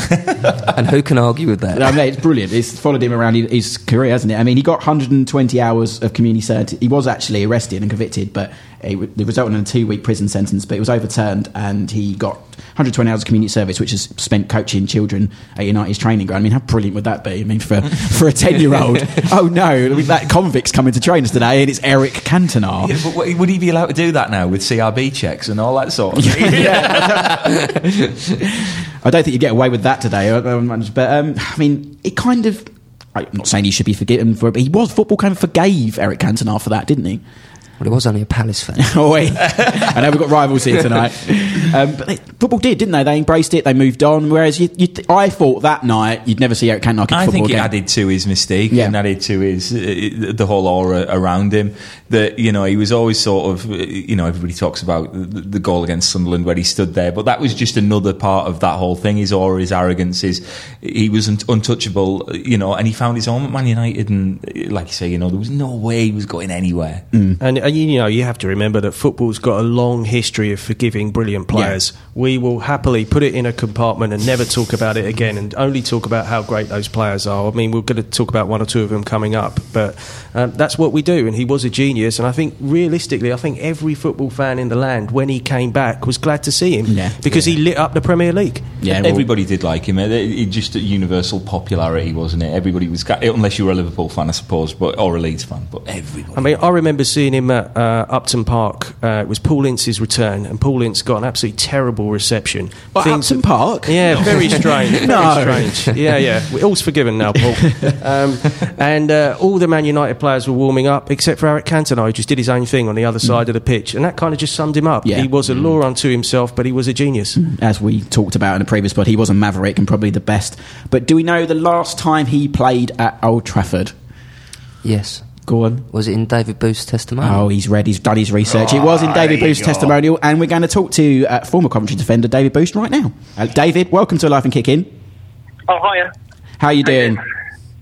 And who can argue with that? No, I mean, it's brilliant. It's followed him around his career, hasn't it? I mean, he got one hundred twenty hours of community service. He was actually arrested and convicted, but it resulted in a two-week prison sentence, but it was overturned, and he got one hundred twenty hours of community service, which is spent coaching children at United's training ground. I mean, how brilliant would that be? I mean, for, for a ten-year-old, oh no, that convict's coming to train us today, and it's Eric Cantona. Yeah, but would he be allowed to do that now with C R B checks and all that sort of thing? I don't think you get away with that today. But, um, I mean, it kind of... I'm not saying he should be forgiven for it, but he was. Football kind of forgave Eric Cantona for that, didn't he? Well, it was only a Palace fan. Oh, wait. I know we've got rivals here tonight. Um, but they, football did, didn't they? They embraced it, they moved on. Whereas you, you th- I thought that night you'd never see Eric Cantona kick I football I think it again. Added to his mistake yeah. and added to his uh, the whole aura around him. That, you know, he was always sort of, you know, everybody talks about the, the goal against Sunderland where he stood there, but that was just another part of that whole thing. His aura, his arrogance, his, he was un- untouchable, you know, and he found his own at Man United, and like you say, you know, there was no way he was going anywhere. Mm. And And, you know, you have to remember that football's got a long history of forgiving brilliant players. Yeah. We will happily put it in a compartment and never talk about it again, and only talk about how great those players are. I mean, we're going to talk about one or two of them coming up, but um, that's what we do. And he was a genius. And I think, realistically, I think every football fan in the land, when he came back, was glad to see him yeah. because yeah. he lit up the Premier League. Yeah, well, everybody did like him. It, it just a universal popularity, wasn't it? Everybody was, unless you were a Liverpool fan, I suppose, but or a Leeds fan, but everybody. I mean, I remember seeing him at uh, Upton Park. Uh, it was Paul Ince's return, and Paul Ince got an absolutely terrible reception. Well, Things Upton Park? Yeah, no. very strange. no. Very strange. Yeah, yeah. We're all's forgiven now, Paul. Um, and uh, all the Man United players were warming up, except for Eric Cantona, who just did his own thing on the other side mm. of the pitch. And that kind of just summed him up. Yeah. He was a law unto himself, but he was a genius. As we talked about in the previous pod, he was a maverick and probably the best. But do we know the last time he played at Old Trafford? Yes. Go on. Was it in David Booth's testimonial? Oh, he's read, he's done his research. Oh, it was in David Booth's go. testimonial, and we're going to talk to uh, former Coventry defender David Booth right now. Uh, David, welcome to Alive and Kicking. Oh, hiya. How are you doing?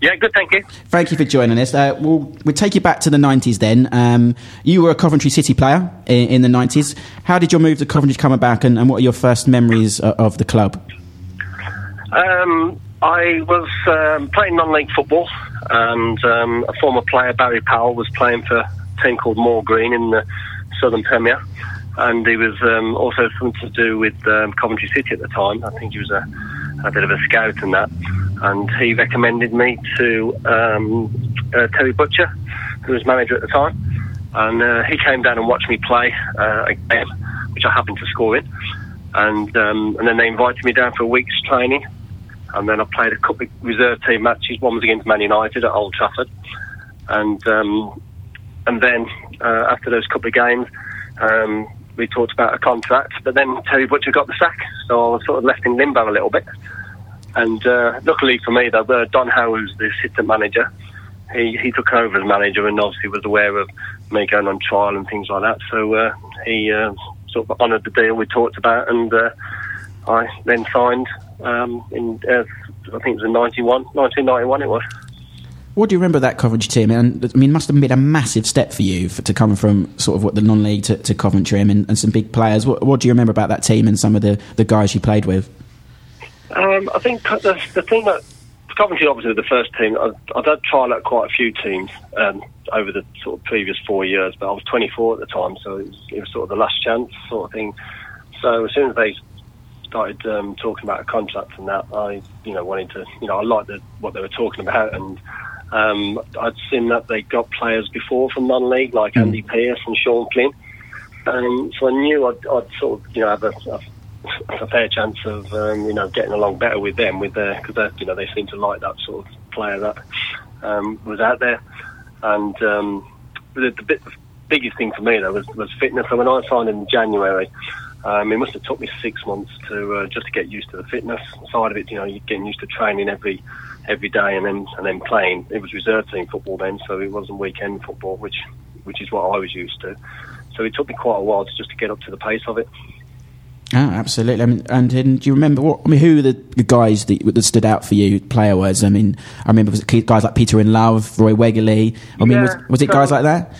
Yeah, good, thank you. Thank you for joining us. Uh, we'll, we'll take you back to the nineties then. Um, you were a Coventry City player in, in the nineties. How did your move to Coventry come about, and, and what are your first memories of, of the club? Um... I was um, playing non-league football, and um, a former player, Barry Powell, was playing for a team called Moor Green in the Southern Premier, and he was um, also something to do with um, Coventry City at the time. I think he was a, a bit of a scout and that, and he recommended me to um, uh, Terry Butcher, who was manager at the time, and uh, he came down and watched me play uh, a game, which I happened to score in, and um, and then they invited me down for a week's training, and then I played a couple of reserve team matches. One was against Man United at Old Trafford, and um, and then uh, after those couple of games, um, we talked about a contract, but then Terry Butcher got the sack, so I was sort of left in limbo a little bit. And uh, luckily for me, though, Don Howe, who's the assistant manager, he, he took over as manager and obviously was aware of me going on trial and things like that. So uh, he uh, sort of honoured the deal we talked about, and uh, I then signed um, in, uh, I think it was in nineteen ninety-one it was. What do you remember of that Coventry team? And I mean, it must have been a massive step for you for, to come from sort of what the non-league to, to Coventry, I mean, and some big players. What, what do you remember about that team and some of the, the guys you played with? Um, I think the, the thing that Coventry obviously were the first team. I've, I've had trial at quite a few teams um, over the sort of previous four years, but I was twenty-four at the time, so it was, it was sort of the last chance sort of thing. So as soon as they started um, talking about a contract and that, I, you know, wanted to, you know, I liked the, what they were talking about, and um, I'd seen that they got players before from non-league like Andy Pearce and Sean Flynn, um, so I knew I'd, I'd sort of, you know, have a, a a fair chance of um, you know, getting along better with them, with their, because you know, they seem to like that sort of player that um, was out there. And um, the, the, bit, the biggest thing for me though was, was fitness. So when I signed in January, um, it must have took me six months to uh, just to get used to the fitness side of it. You know, you're getting used to training every every day and then and then playing. It was reserve team football then, so it wasn't weekend football, which which is what I was used to. So it took me quite a while to just to get up to the pace of it. Oh, absolutely. I mean, and, and do you remember what? I mean, who were the, the guys that, that stood out for you, player-wise? I mean, I remember was it guys like Peter Ndlovu, Roy Wegley. I mean, yeah, was, was it so, guys like that?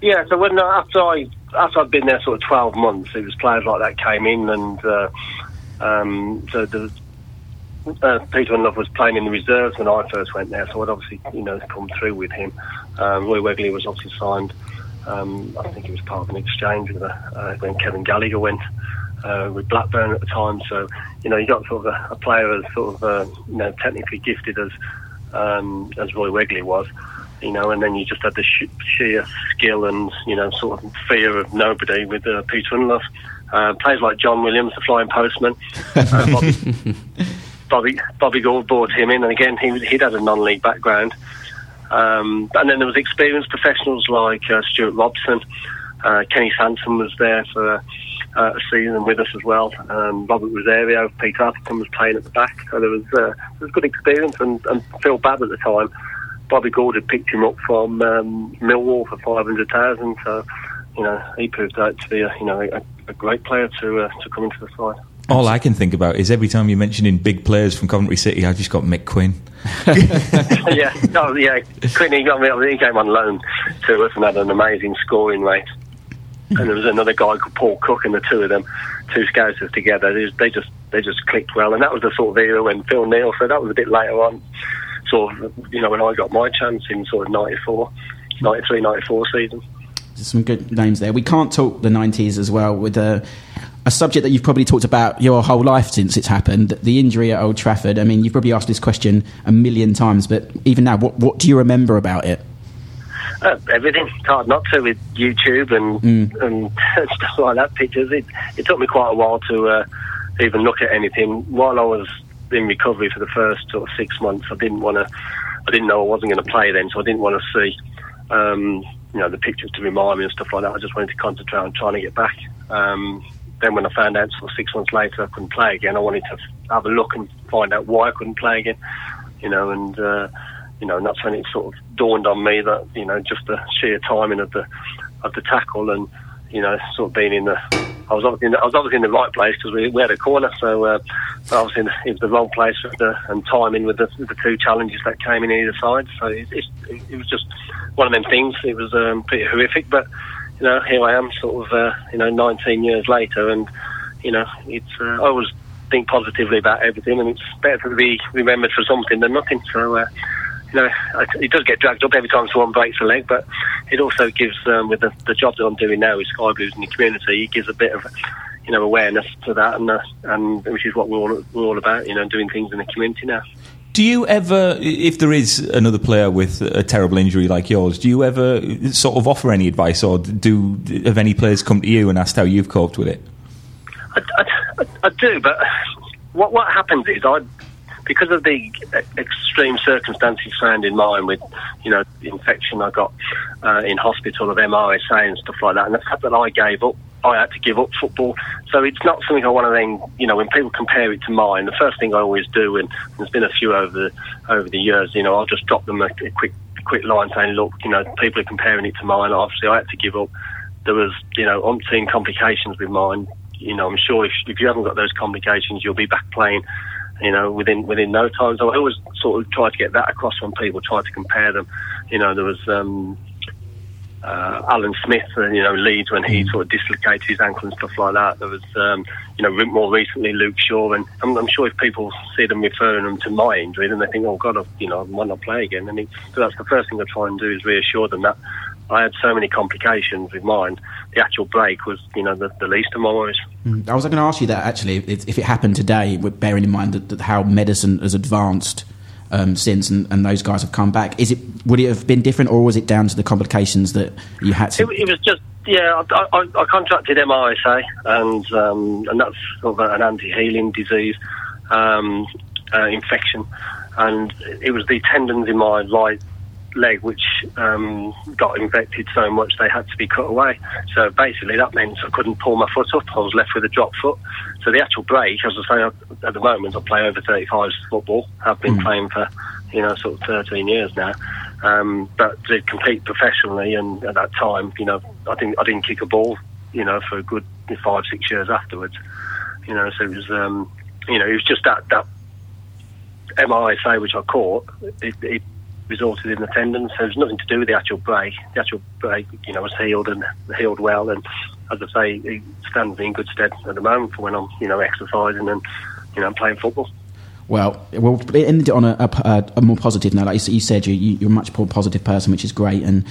Yeah. So when after I after I'd been there sort of twelve months, it was players like that came in, and uh, um, so there was, uh, Peter Ndlovu was playing in the reserves when I first went there, so I'd obviously, you know, come through with him. Um, Roy Wegley was obviously signed. Um, I think he was part of an exchange with, uh, when Kevin Gallagher went. Uh, with Blackburn at the time, so you know, you got sort of a, a player as sort of uh, you know, technically gifted as um, as Roy Wegley was, you know, and then you just had the sh- sheer skill and, you know, sort of fear of nobody with uh, Peter Ndlovu. Uh, players like John Williams, the flying postman, uh, Bobby, Bobby Bobby Gould brought him in, and again he he'd had a non-league background, um, and then there was experienced professionals like uh, Stuart Robson, uh, Kenny Sansom was there for. Uh, Uh, a season with us as well. Um, Robert Rosario, Pete Atherton was playing at the back, so there was, uh, it was a good experience. And, and Phil Babb at the time, Bobby Gould had picked him up from um, Millwall for five hundred thousand. So you know, he proved out to be a, you know, a, a great player to uh, to come into the side. All I can think about is every time you're mentioning big players from Coventry City, I've just got Mick Quinn. yeah, no, yeah, Quinn. He, got me, he came on loan to us and had an amazing scoring rate. And there was another guy called Paul Cook, and the two of them, two scousers together, they just, they just they just clicked well. And that was the sort of era when Phil Neal, so that was a bit later on, sort of, you know, when I got my chance in sort of ninety-four, ninety-three, ninety-four season. There's some good names there. We can't talk the nineties as well with a, a subject that you've probably talked about your whole life since it's happened, the injury at Old Trafford. I mean, you've probably asked this question a million times, but even now, what, what do you remember about it? Uh, everything. It's hard not to with YouTube and, mm. and stuff like that, pictures. It, it took me quite a while to uh, even look at anything. While I was in recovery for the first sort of six months, I didn't want to, I didn't know I wasn't going to play then, so I didn't want to see, um, you know, the pictures to remind me and stuff like that. I just wanted to concentrate on trying to get back. Um, then when I found out sort of six months later I couldn't play again, I wanted to have a look and find out why I couldn't play again, you know, and... Uh, You know, and that's when it sort of dawned on me that, you know, just the sheer timing of the of the tackle and, you know, sort of being in the... I was obviously in the, I was obviously in the right place because we, we had a corner, so uh, obviously it was the wrong place with the, and timing with the, with the two challenges that came in either side. So it, it, it was just one of them things. It was um, pretty horrific, but, you know, here I am sort of, uh, you know, nineteen years later and, you know, it's uh, I always think positively about everything, and it's better to be remembered for something than nothing, so... Uh, you know, it does get dragged up every time someone breaks a leg, but it also gives, um, with the, the job that I'm doing now with Sky Blues in the community, it gives a bit of, you know, awareness to that, and uh, and which is what we're all we're all about, you know, doing things in the community now. Do you ever, if there is another player with a terrible injury like yours, do you ever sort of offer any advice, or do have any players come to you and asked how you've coped with it? I, I, I do, but what what happens is I. Because of the extreme circumstances surrounding mine, with, you know, the infection I got uh, in hospital of M R S A and stuff like that, and the fact that I gave up, I had to give up football. So it's not something I want to then, you know, when people compare it to mine, the first thing I always do, and there's been a few over the, over the years, you know, I'll just drop them a, a quick quick line saying, look, you know, people are comparing it to mine. Obviously, I had to give up. There was, you know, umpteen complications with mine. You know, I'm sure if, if you haven't got those complications, you'll be back playing, you know, within within no time. So I always sort of try to get that across when people try to compare them. You know, there was um, uh, Alan Smith, uh, you know, Leeds, when he sort of dislocated his ankle and stuff like that. There was, um, you know, more recently Luke Shaw, and I'm, I'm sure if people see them referring them to my injury, then they think, oh God, I've, you know, I might not play again. And he, so that's the first thing I try and do, is reassure them that I had so many complications with mine. The actual break was, you know, the, the least of my worries. Mm. I was going to ask you that, actually, if, if it happened today, with bearing in mind that, that how medicine has advanced um, since, and, and those guys have come back. Is it would it have been different, or was it down to the complications that you had to? It, it was just, yeah, I, I, I contracted M R S A, and um, and that's sort of an anti-healing disease um, uh, infection, and it was the tendons in my right leg which um, got infected so much they had to be cut away. So basically that meant I couldn't pull my foot up. I was left with a drop foot. So the actual break, as I say, at the moment I play over thirty-fives football. I've been mm. playing for, you know, sort of thirteen years now. Um, but to compete professionally, and at that time, you know, I didn't I didn't kick a ball, you know, for a good five, six years afterwards. You know, so it was, um, you know, it was just that, that M R S A which I caught, it, it resulted in the tendon, so it's nothing to do with the actual break. The actual break, you know, was healed and healed well, and as I say, it stands in good stead at the moment for when I'm, you know, exercising and, you know, playing football. Well, we'll end it on a, a, a more positive note. Like you said, you, you're a much more positive person, which is great, and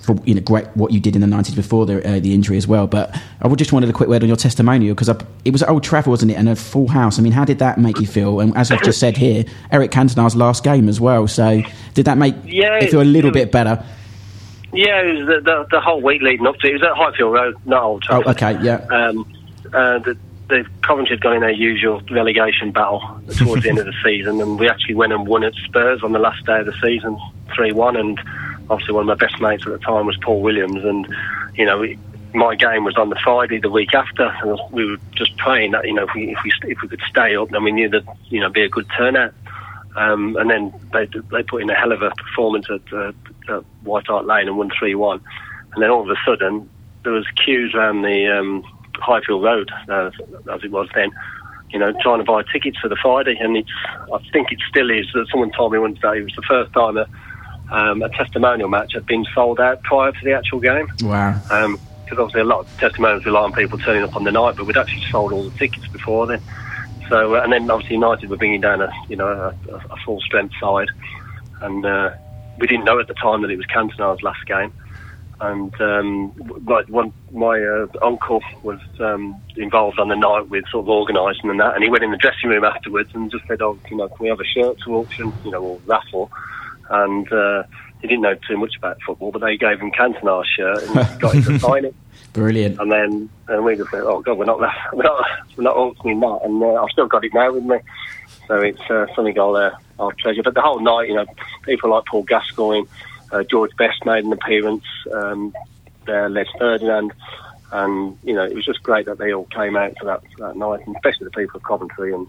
for, you know, great what you did in the nineties before the, uh, the injury as well. But I would just wanted a quick word on your testimonial, because it was at Old Trafford, wasn't it, and a full house. I mean, how did that make you feel? And as I've just said here, Eric Cantona's last game as well, so did that make yeah, you feel a little bit better? Yeah, it was the, the, the whole week leading up to it. It was at Highfield Road, not Old Trafford. Oh, okay, yeah. Um, uh, the, the Coventry had gone in their usual relegation battle towards the end of the season, and we actually went and won at Spurs on the last day of the season, three one, and obviously one of my best mates at the time was Paul Williams, and, you know, it, my game was on the Friday the week after, and we were just praying that, you know, if we if we, if we could stay up, then we knew that, you know, be a good turnout. Um, and then they they put in a hell of a performance at, uh, at White Hart Lane and won three one. And then all of a sudden, there was queues around the um, Highfield Road, uh, as it was then, you know, trying to buy tickets for the Friday. And it's, I think it still is, that someone told me one day it was the first time a, um, a testimonial match had been sold out prior to the actual game. Wow. Um, because obviously a lot of testimonials rely on people turning up on the night, but we'd actually sold all the tickets before then. So, uh, and then obviously United were bringing down a, you know, a, a full strength side, and uh, we didn't know at the time that it was Cantona's last game. And um, my, one, my uh, uncle was um, involved on the night with sort of organising and that, and he went in the dressing room afterwards and just said, "Oh, you know, can we have a shirts auction, you know, or raffle?" And uh, he didn't know too much about football, but they gave him Cantona's shirt and got him to sign it. Brilliant. And then and we just went, oh God, we're not we're not we're not auctioning that, and uh, I've still got it now with me, so it's uh, something I'll uh, I'll treasure. But the whole night, you know, people like Paul Gascoigne, uh, George Best made an appearance, um, uh, Les Ferdinand, and you know, it was just great that they all came out for that for that night, and especially the people of Coventry and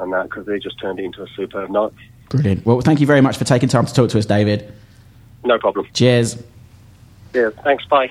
and that, because they just turned it into a superb night. Brilliant. Well, thank you very much for taking time to talk to us, David. No problem. Cheers. Yeah. Thanks. Bye.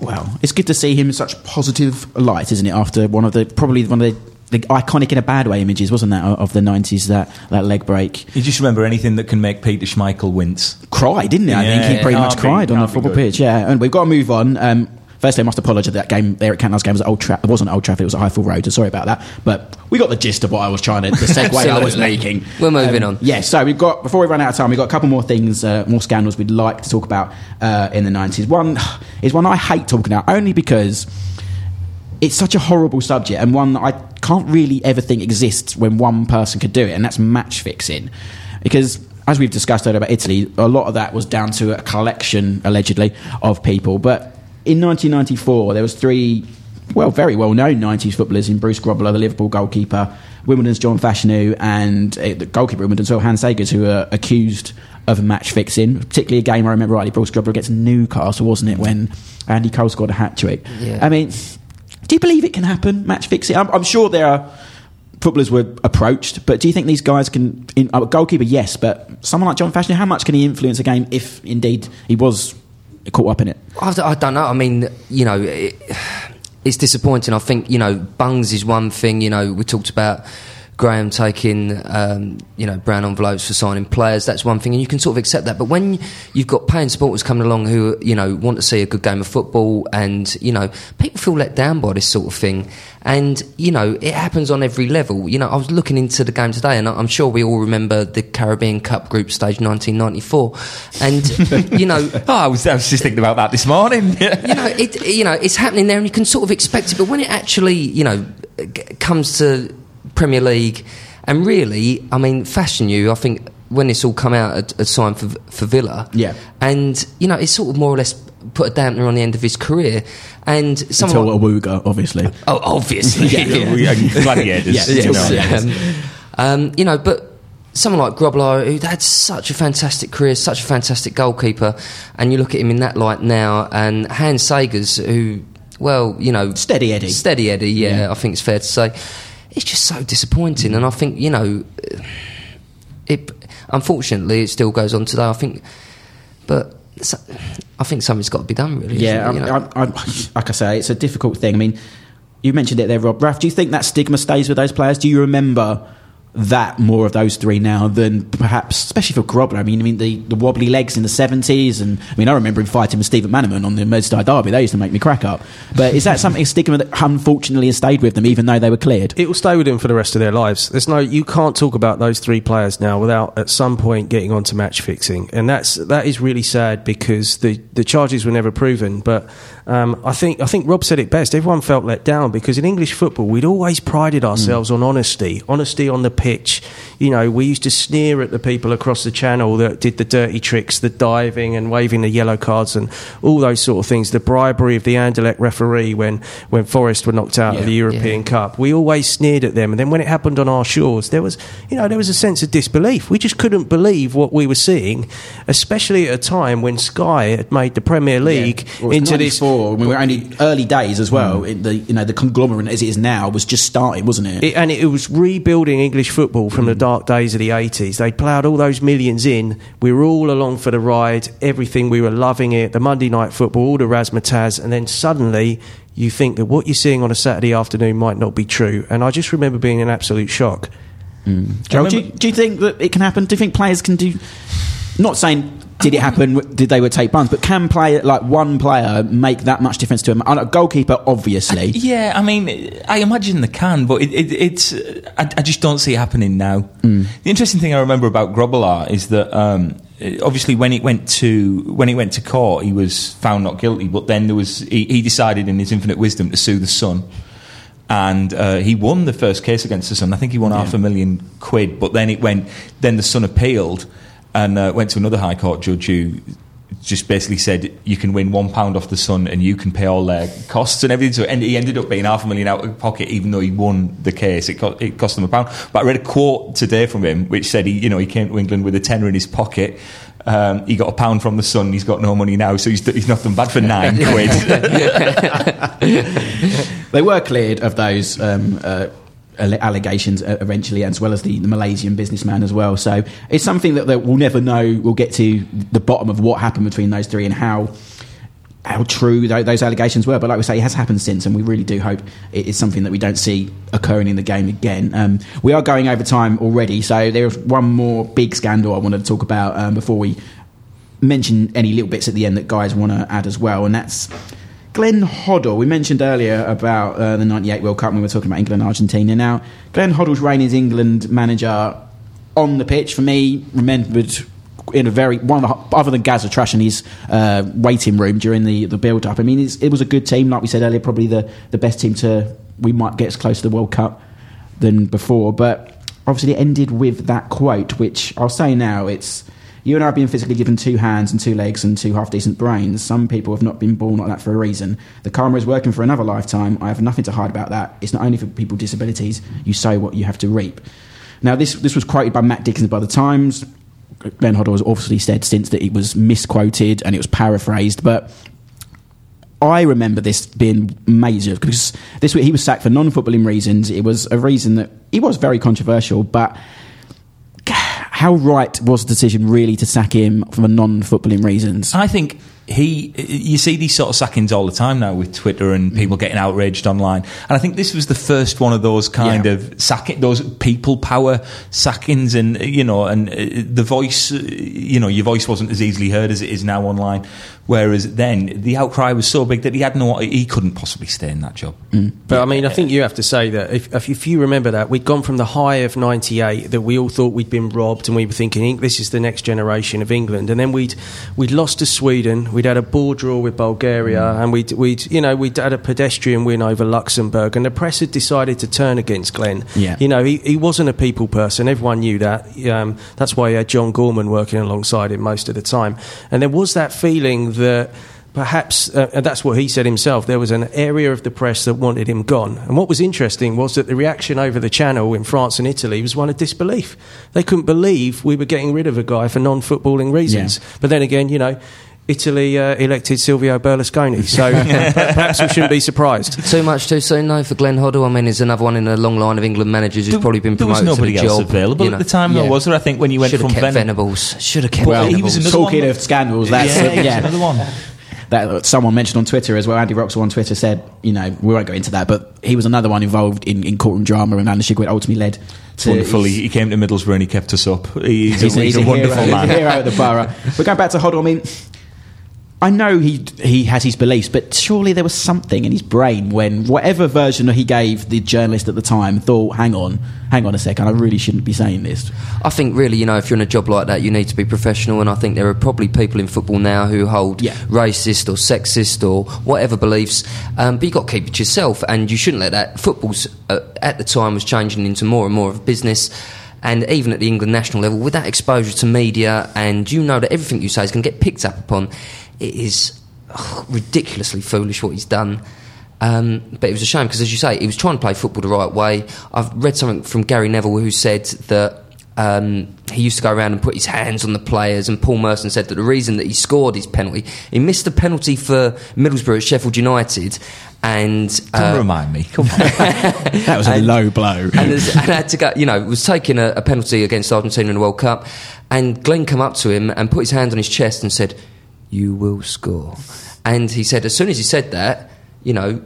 Well, it's good to see him in such positive light, isn't it? After one of the probably one of the, the iconic in a bad way images, wasn't that, of the nineties? That, that leg break. You just remember anything that can make Peter Schmeichel wince, cry, didn't he? Yeah, I think he pretty much be, cried on the football pitch. Yeah, and we've got to move on. Um, Firstly, I must apologise that game, Eric Cantona's game, was at Old Trafford. It wasn't Old Trafford, it was at Highfield Road, so sorry about that. But we got the gist of what I was trying to, the segue I was making. We're moving um, on. Yeah, so we've got, before we run out of time, we've got a couple more things, uh, more scandals we'd like to talk about uh, in the nineties. One is one I hate talking about, only because it's such a horrible subject, and one that I can't really ever think exists when one person could do it, and that's match fixing. Because, as we've discussed earlier about Italy, a lot of that was down to a collection, allegedly, of people. But in nineteen ninety-four, there was three, well, very well-known nineties footballers in Bruce Grobbelaar, the Liverpool goalkeeper, Wimbledon's John Fashanu, and uh, the goalkeeper Wimbledon, so Hans Sagers, who were accused of match fixing, particularly a game I remember rightly, Bruce Grobbelaar against Newcastle, wasn't it, when Andy Cole scored a hat-trick. Yeah. I mean, do you believe it can happen, match fixing? I'm, I'm sure there are footballers were approached, but do you think these guys can, in, a goalkeeper, yes, but someone like John Fashanu, how much can he influence a game if indeed he was caught up in it? I don't know. I mean, you know, it, it's disappointing. I think, you know, bungs is one thing. You know, we talked about Graham taking, um, you know, brown envelopes for signing players. That's one thing, and you can sort of accept that. But when you've got paying supporters coming along who, you know, want to see a good game of football, and, you know, people feel let down by this sort of thing. And, you know, it happens on every level. You know, I was looking into the game today, and I'm sure we all remember the Caribbean Cup group stage nineteen ninety-four. And, you know... oh, I, was, I was just thinking about that this morning. you know, it, you know, it's happening there, and you can sort of expect it. But when it actually, you know, comes to Premier League, and really, I mean, Fashanu, I think, when this all come out, had, had signed for, for Villa. Yeah. And, you know, it's sort of more or less put a dampener on the end of his career. And someone, until Awuga, obviously. Oh, obviously. yeah, yeah. yeah. Gladiators. Yeah, yeah, yeah. Um, um, you know, but someone like Grobbelaar, who had such a fantastic career, such a fantastic goalkeeper, and you look at him in that light now, and Hans Sagers, who, well, you know... Steady Eddie. Steady Eddie, yeah, yeah, I think it's fair to say. It's just so disappointing, and I think, you know, it... unfortunately, it still goes on today, I think, but... So, I think something's got to be done, really. Yeah, um, you know? I, I, like I say, it's a difficult thing. I mean, you mentioned it there, Rob. Ralph, do you think that stigma stays with those players? Do you remember that more of those three now than perhaps, especially for Grobbelaar? I mean, I mean the, the wobbly legs in the seventies, and I mean, I remember him fighting with Stephen Manaman on the Merseyside derby. They used to make me crack up. But is that something, a stigma that unfortunately has stayed with them, even though they were cleared? It will stay with them for the rest of their lives. There's no, you can't talk about those three players now without at some point getting onto match fixing, and that's that is really sad, because the, the charges were never proven. But um, I think I think Rob said it best. Everyone felt let down, because in English football we'd always prided ourselves mm. on honesty, honesty on the pitch. You know, we used to sneer at the people across the channel that did the dirty tricks, the diving and waving the yellow cards and all those sort of things, the bribery of the Anderlecht referee when, when Forest were knocked out yeah, of the European yeah. Cup. We always sneered at them, and then when it happened on our shores, there was, you know, there was a sense of disbelief. We just couldn't believe what we were seeing, especially at a time when Sky had made the Premier League yeah. well, into this... When we were only early days as well, mm. in the, you know, the conglomerate as it is now was just starting, wasn't it? it and it, it was rebuilding English football from mm. the dark days of the eighties. They ploughed all those millions in. We were all along for the ride, everything, we were loving it, the Monday night football, all the razzmatazz, and then suddenly you think that what you're seeing on a Saturday afternoon might not be true. And I just remember being in absolute shock. Mm. Joel, do, you, do you think that it can happen? Do you think players can do... Not saying did it happen, did they would take buns, but can play like one player make that much difference to him? A goalkeeper, obviously. I, yeah, I mean, I imagine they can, but it, it, it's I, I just don't see it happening now. Mm. The interesting thing I remember about Grobbelaar is that um, obviously when it went to when it went to court, he was found not guilty, but then there was he, he decided in his infinite wisdom to sue the Sun. And uh, he won the first case against the Sun. I think he won yeah. half a million quid, but then it went. Then the Sun appealed. And uh, went to another High Court judge who just basically said, you can win one pound off the Sun and you can pay all their costs and everything. So and he ended up being half a million out of pocket, even though he won the case. It cost, it cost him a pound. But I read a quote today from him which said, he, you know, he came to England with a tenner in his pocket. Um, he got a pound from the Sun. He's got no money now, so he's, he's not done bad for nine quid. They were cleared of those... Um, uh, allegations eventually, as well as the, the Malaysian businessman as well. So it's something that, that we'll never know. We'll get to the bottom of what happened between those three and how how true th- those allegations were. But like we say, it has happened since, and we really do hope it is something that we don't see occurring in the game again. Um, we are going over time already, so there's one more big scandal I wanted to talk about um, before we mention any little bits at the end that guys want to add as well, and that's Glenn Hoddle, we mentioned earlier about uh, the ninety-eight World Cup when we were talking about England and Argentina. Now, Glenn Hoddle's reign as England manager on the pitch, for me, remembered in a very, one of the, other than Gazza trash in his uh, waiting room during the, the build-up. I mean, it's, it was a good team, like we said earlier, probably the, the best team to, we might get as close to the World Cup than before. But obviously it ended with that quote, which I'll say now, it's, you and I have been physically given two hands and two legs and two half-decent brains. Some people have not been born like that for a reason. The karma is working for another lifetime. I have nothing to hide about that. It's not only for people with disabilities. You sow what you have to reap. Now, this this was quoted by Matt Dickinson by The Times. Glenn Hoddle has obviously said since that it was misquoted and it was paraphrased, but I remember this being major because this week he was sacked for non-footballing reasons. It was a reason that he was very controversial, but how right was the decision really to sack him for non-footballing reasons? I think he... You see these sort of sackings all the time now with Twitter and people getting outraged online. And I think this was the first one of those kind yeah. of sacking, those people power sackings, and, you know, and the voice, you know, your voice wasn't as easily heard as it is now online. Whereas then the outcry was so big that he had no, he couldn't possibly stay in that job. Mm. But I mean, I think you have to say that if, if you remember that, we'd gone from the high of ninety-eight that we all thought we'd been robbed and we were thinking, this is the next generation of England. And then we'd we'd lost to Sweden, we'd had a ball draw with Bulgaria, mm. and we'd, we'd, you know, we'd had a pedestrian win over Luxembourg, and the press had decided to turn against Glenn. Yeah. You know, he, he wasn't a people person, everyone knew that. Um, that's why he had John Gorman working alongside him most of the time. And there was that feeling that perhaps, uh, and that's what he said himself, there was an area of the press that wanted him gone. And what was interesting was that the reaction over the channel in France and Italy was one of disbelief. They couldn't believe we were getting rid of a guy for non-footballing reasons. Yeah. But then again, you know, Italy uh, elected Silvio Berlusconi, so perhaps we shouldn't be surprised. Too much too soon, though, for Glenn Hoddle. I mean, there's another one in a long line of England managers who's there, probably been promoted to the job. There was nobody else available, you know, at the time, yeah. though, was there? I think when you went Should've from kept Ven- Venables. Should have kept well, Venables. He was Talking one. of scandals, that's yeah, it, yeah. another one. That someone mentioned on Twitter as well, Andy Roxall on Twitter said, you know, we won't go into that, but he was another one involved in, in courtroom drama, and Anna Shigwit ultimately led to... Wonderful. He came to Middlesbrough and he kept us up. He's, he's, a, he's, he's a, a wonderful hero, man. He's a hero at the borough. But going back to Hoddle, I mean, I know he he has his beliefs, but surely there was something in his brain when whatever version he gave the journalist at the time thought, hang on, hang on a second, I really shouldn't be saying this. I think really, you know, if you're in a job like that, you need to be professional, and I think there are probably people in football now who hold yeah. racist or sexist or whatever beliefs, um, but you've got to keep it yourself, and you shouldn't let that. Football's, uh, at the time, was changing into more and more of a business. And even at the England national level, with that exposure to media, and you know that everything you say is going to get picked up upon, it is ugh, ridiculously foolish what he's done. Um, but it was a shame because, as you say, he was trying to play football the right way. I've read something from Gary Neville who said that um, he used to go around and put his hands on the players, and Paul Merson said that the reason that he scored his penalty, he missed the penalty for Middlesbrough at Sheffield United. And uh, don't remind me, come on. That was a and, low blow. and, and had to go, you know, was taking a, a penalty against Argentina in the World Cup, and Glenn came up to him and put his hand on his chest and said, "You will score." And he said, as soon as he said that, you know,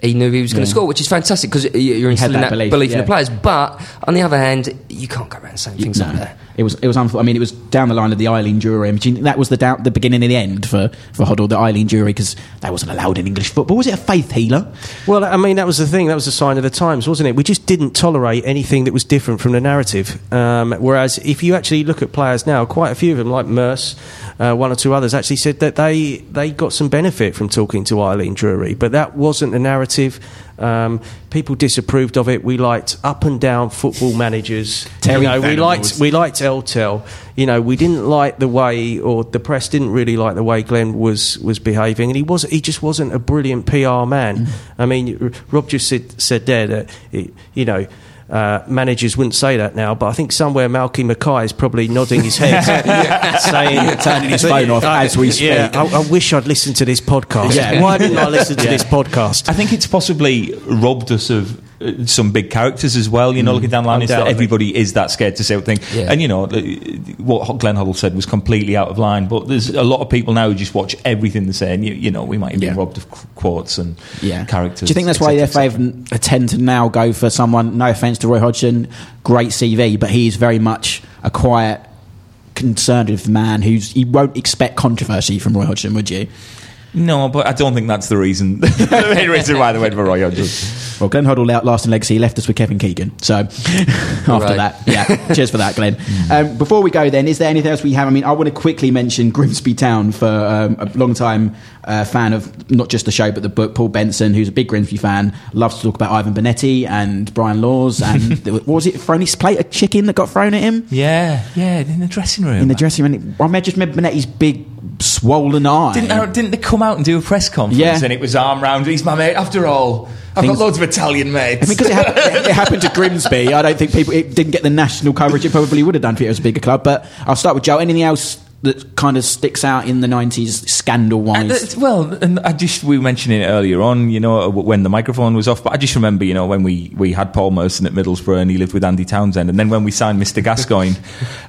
he knew he was going to yeah. score, which is fantastic because you're instilling that, that belief, belief yeah. in the players. But on the other hand, you can't go around saying things no. like that. It was, it was. Unf- I mean, it was down the line of the Eileen jury. I mean, that was the doubt, the beginning and the end for for Hoddle, the Eileen jury, because that wasn't allowed in English football. Was it a faith healer? Well, I mean, that was the thing. That was a sign of the times, wasn't it? We just didn't tolerate anything that was different from the narrative. Um, whereas, if you actually look at players now, quite a few of them, like Merce, uh, one or two others, actually said that they they got some benefit from talking to Eileen Drury, but that wasn't the narrative. Um, people disapproved of it. We liked up and down football managers. You know, we liked we liked Eltel. You know, we didn't like the way, or the press didn't really like the way Glenn was was behaving, and he was he just wasn't a brilliant P R man. Mm. I mean, Rob just said, said there that it, you know. Uh, managers wouldn't say that now, but I think somewhere Malky Mackay is probably nodding his head, saying, turning his phone off I, as we speak. Yeah, I, I wish I'd listened to this podcast. Yeah. Why didn't I listen to yeah. this podcast? I think it's possibly robbed us of some big characters as well, you know, mm, looking down the line, is that everybody is that scared to say what thing. Yeah. And, you know, what Glenn Hoddle said was completely out of line, but there's a lot of people now who just watch everything they say, and, you, you know, we might have been yeah. robbed of quotes and yeah. characters. Do you think that's why the F A tend to now go for someone, no offence to Roy Hodgson, great C V, but he is very much a quiet, conservative man who's, you won't expect controversy from Roy Hodgson, would you? No, but I don't think that's the reason. The main reason why they went for Roy Hodgson. Well, Glenn Hoddle outlasted legacy. He left us with Kevin Keegan. So after right. that, yeah. Cheers for that, Glenn. Um, before we go, then, is there anything else we have? I mean, I want to quickly mention Grimsby Town for um, a long time uh, fan of not just the show but the book. Paul Benson, who's a big Grimsby fan, loves to talk about Ivan Bonetti and Brian Laws and what was it? Thrown his plate of chicken that got thrown at him. Yeah, yeah, in the dressing room. In the dressing room. I just remember Bonetti's big swollen eye. Didn't I, didn't they come out and do a press conference? Yeah. And it was arm round. He's my mate. After all, I've Things, got loads of Italian mates. I mean, because it, happened, it happened to Grimsby. I don't think people. It didn't get the national coverage it probably would have done if it was a bigger club. But I'll start with Joe. Anything else that kind of sticks out in the nineties scandal-wise? And, uh, well, and I just we were mentioning it earlier on, you know, when the microphone was off, but I just remember, you know, when we, we had Paul Merson at Middlesbrough and he lived with Andy Townsend, and then when we signed Mister Gascoigne,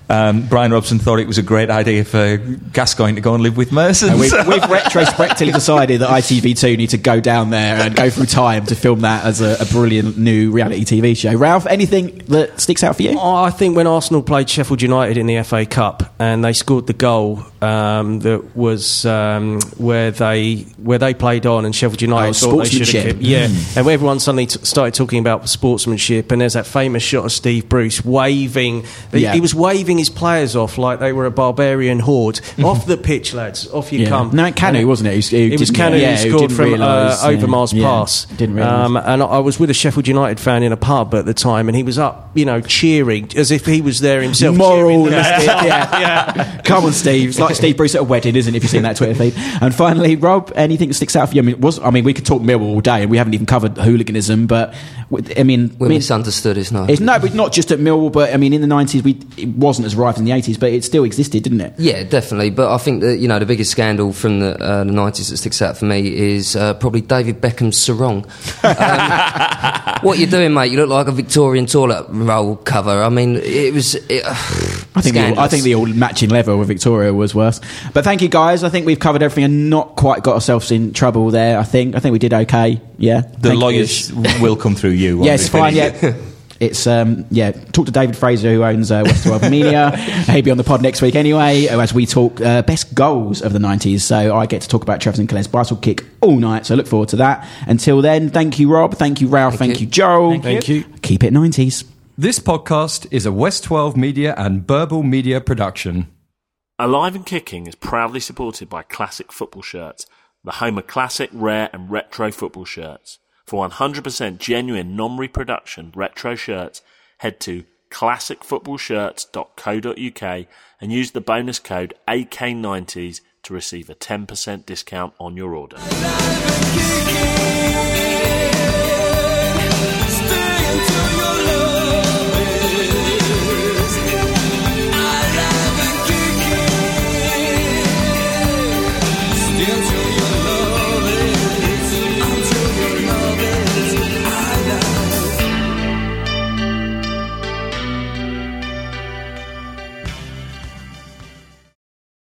um, Brian Robson thought it was a great idea for Gascoigne to go and live with Merson. And we've, so. we've retrospectively decided that I T V two need to go down there and go through time to film that as a, a brilliant new reality T V show. Ralph, anything that sticks out for you? Oh, I think when Arsenal played Sheffield United in the F A Cup and they scored the goal um, that was um, where they where they played on and Sheffield United oh, thought they should have kept, yeah mm. and where everyone suddenly t- started talking about sportsmanship, and there's that famous shot of Steve Bruce waving yeah. he was waving his players off like they were a barbarian horde. Off the pitch, lads, off you yeah. come. No, Canu, wasn't it? Who, who it was Canu yeah, who scored who from realise, uh, Overmars yeah, pass didn't realise um, and I was with a Sheffield United fan in a pub at the time, and he was up, you know, cheering as if he was there himself. Moral yeah. yeah. yeah. Come on, Steve. It's like Steve Bruce at a wedding, isn't it, if you've seen that Twitter feed? And finally, Rob, anything that sticks out for you? I mean, was, I mean we could talk Millwall all day, and we haven't even covered hooliganism, but I mean... We're I mean, misunderstood, it's not. It's, no, but not just at Millwall, but I mean, in the nineties, we it wasn't as rife in the eighties, but it still existed, didn't it? Yeah, definitely. But I think that, you know, the biggest scandal from the, uh, the nineties that sticks out for me is uh, probably David Beckham's sarong. Um, what you doing, mate? You look like a Victorian toilet roll cover. I mean, it was... It, uh, I, think all, I think the all matching leather with Victoria was worse. But thank you, guys. I think we've covered everything and not quite got ourselves in trouble there. I think I think we did okay. Yeah, the thank lawyers will come through you. Yes, fine. Yeah. It's um, yeah. Talk to David Fraser, who owns uh, West World Media. He'll be on the pod next week anyway, as we talk uh, best goals of the nineties. So I get to talk about Travis and Colette's bicycle kick all night. So look forward to that. Until then, thank you, Rob. Thank you, Ralph. Thank, thank you. you, Joel. Thank, thank you. you. Keep it nineties. This podcast is a West twelve Media and Burble Media production. Alive and Kicking is proudly supported by Classic Football Shirts, the home of classic, rare and retro football shirts. For one hundred percent genuine non-reproduction retro shirts, head to classic football shirts dot co dot uk and use the bonus code A K ninety s to receive a ten percent discount on your order.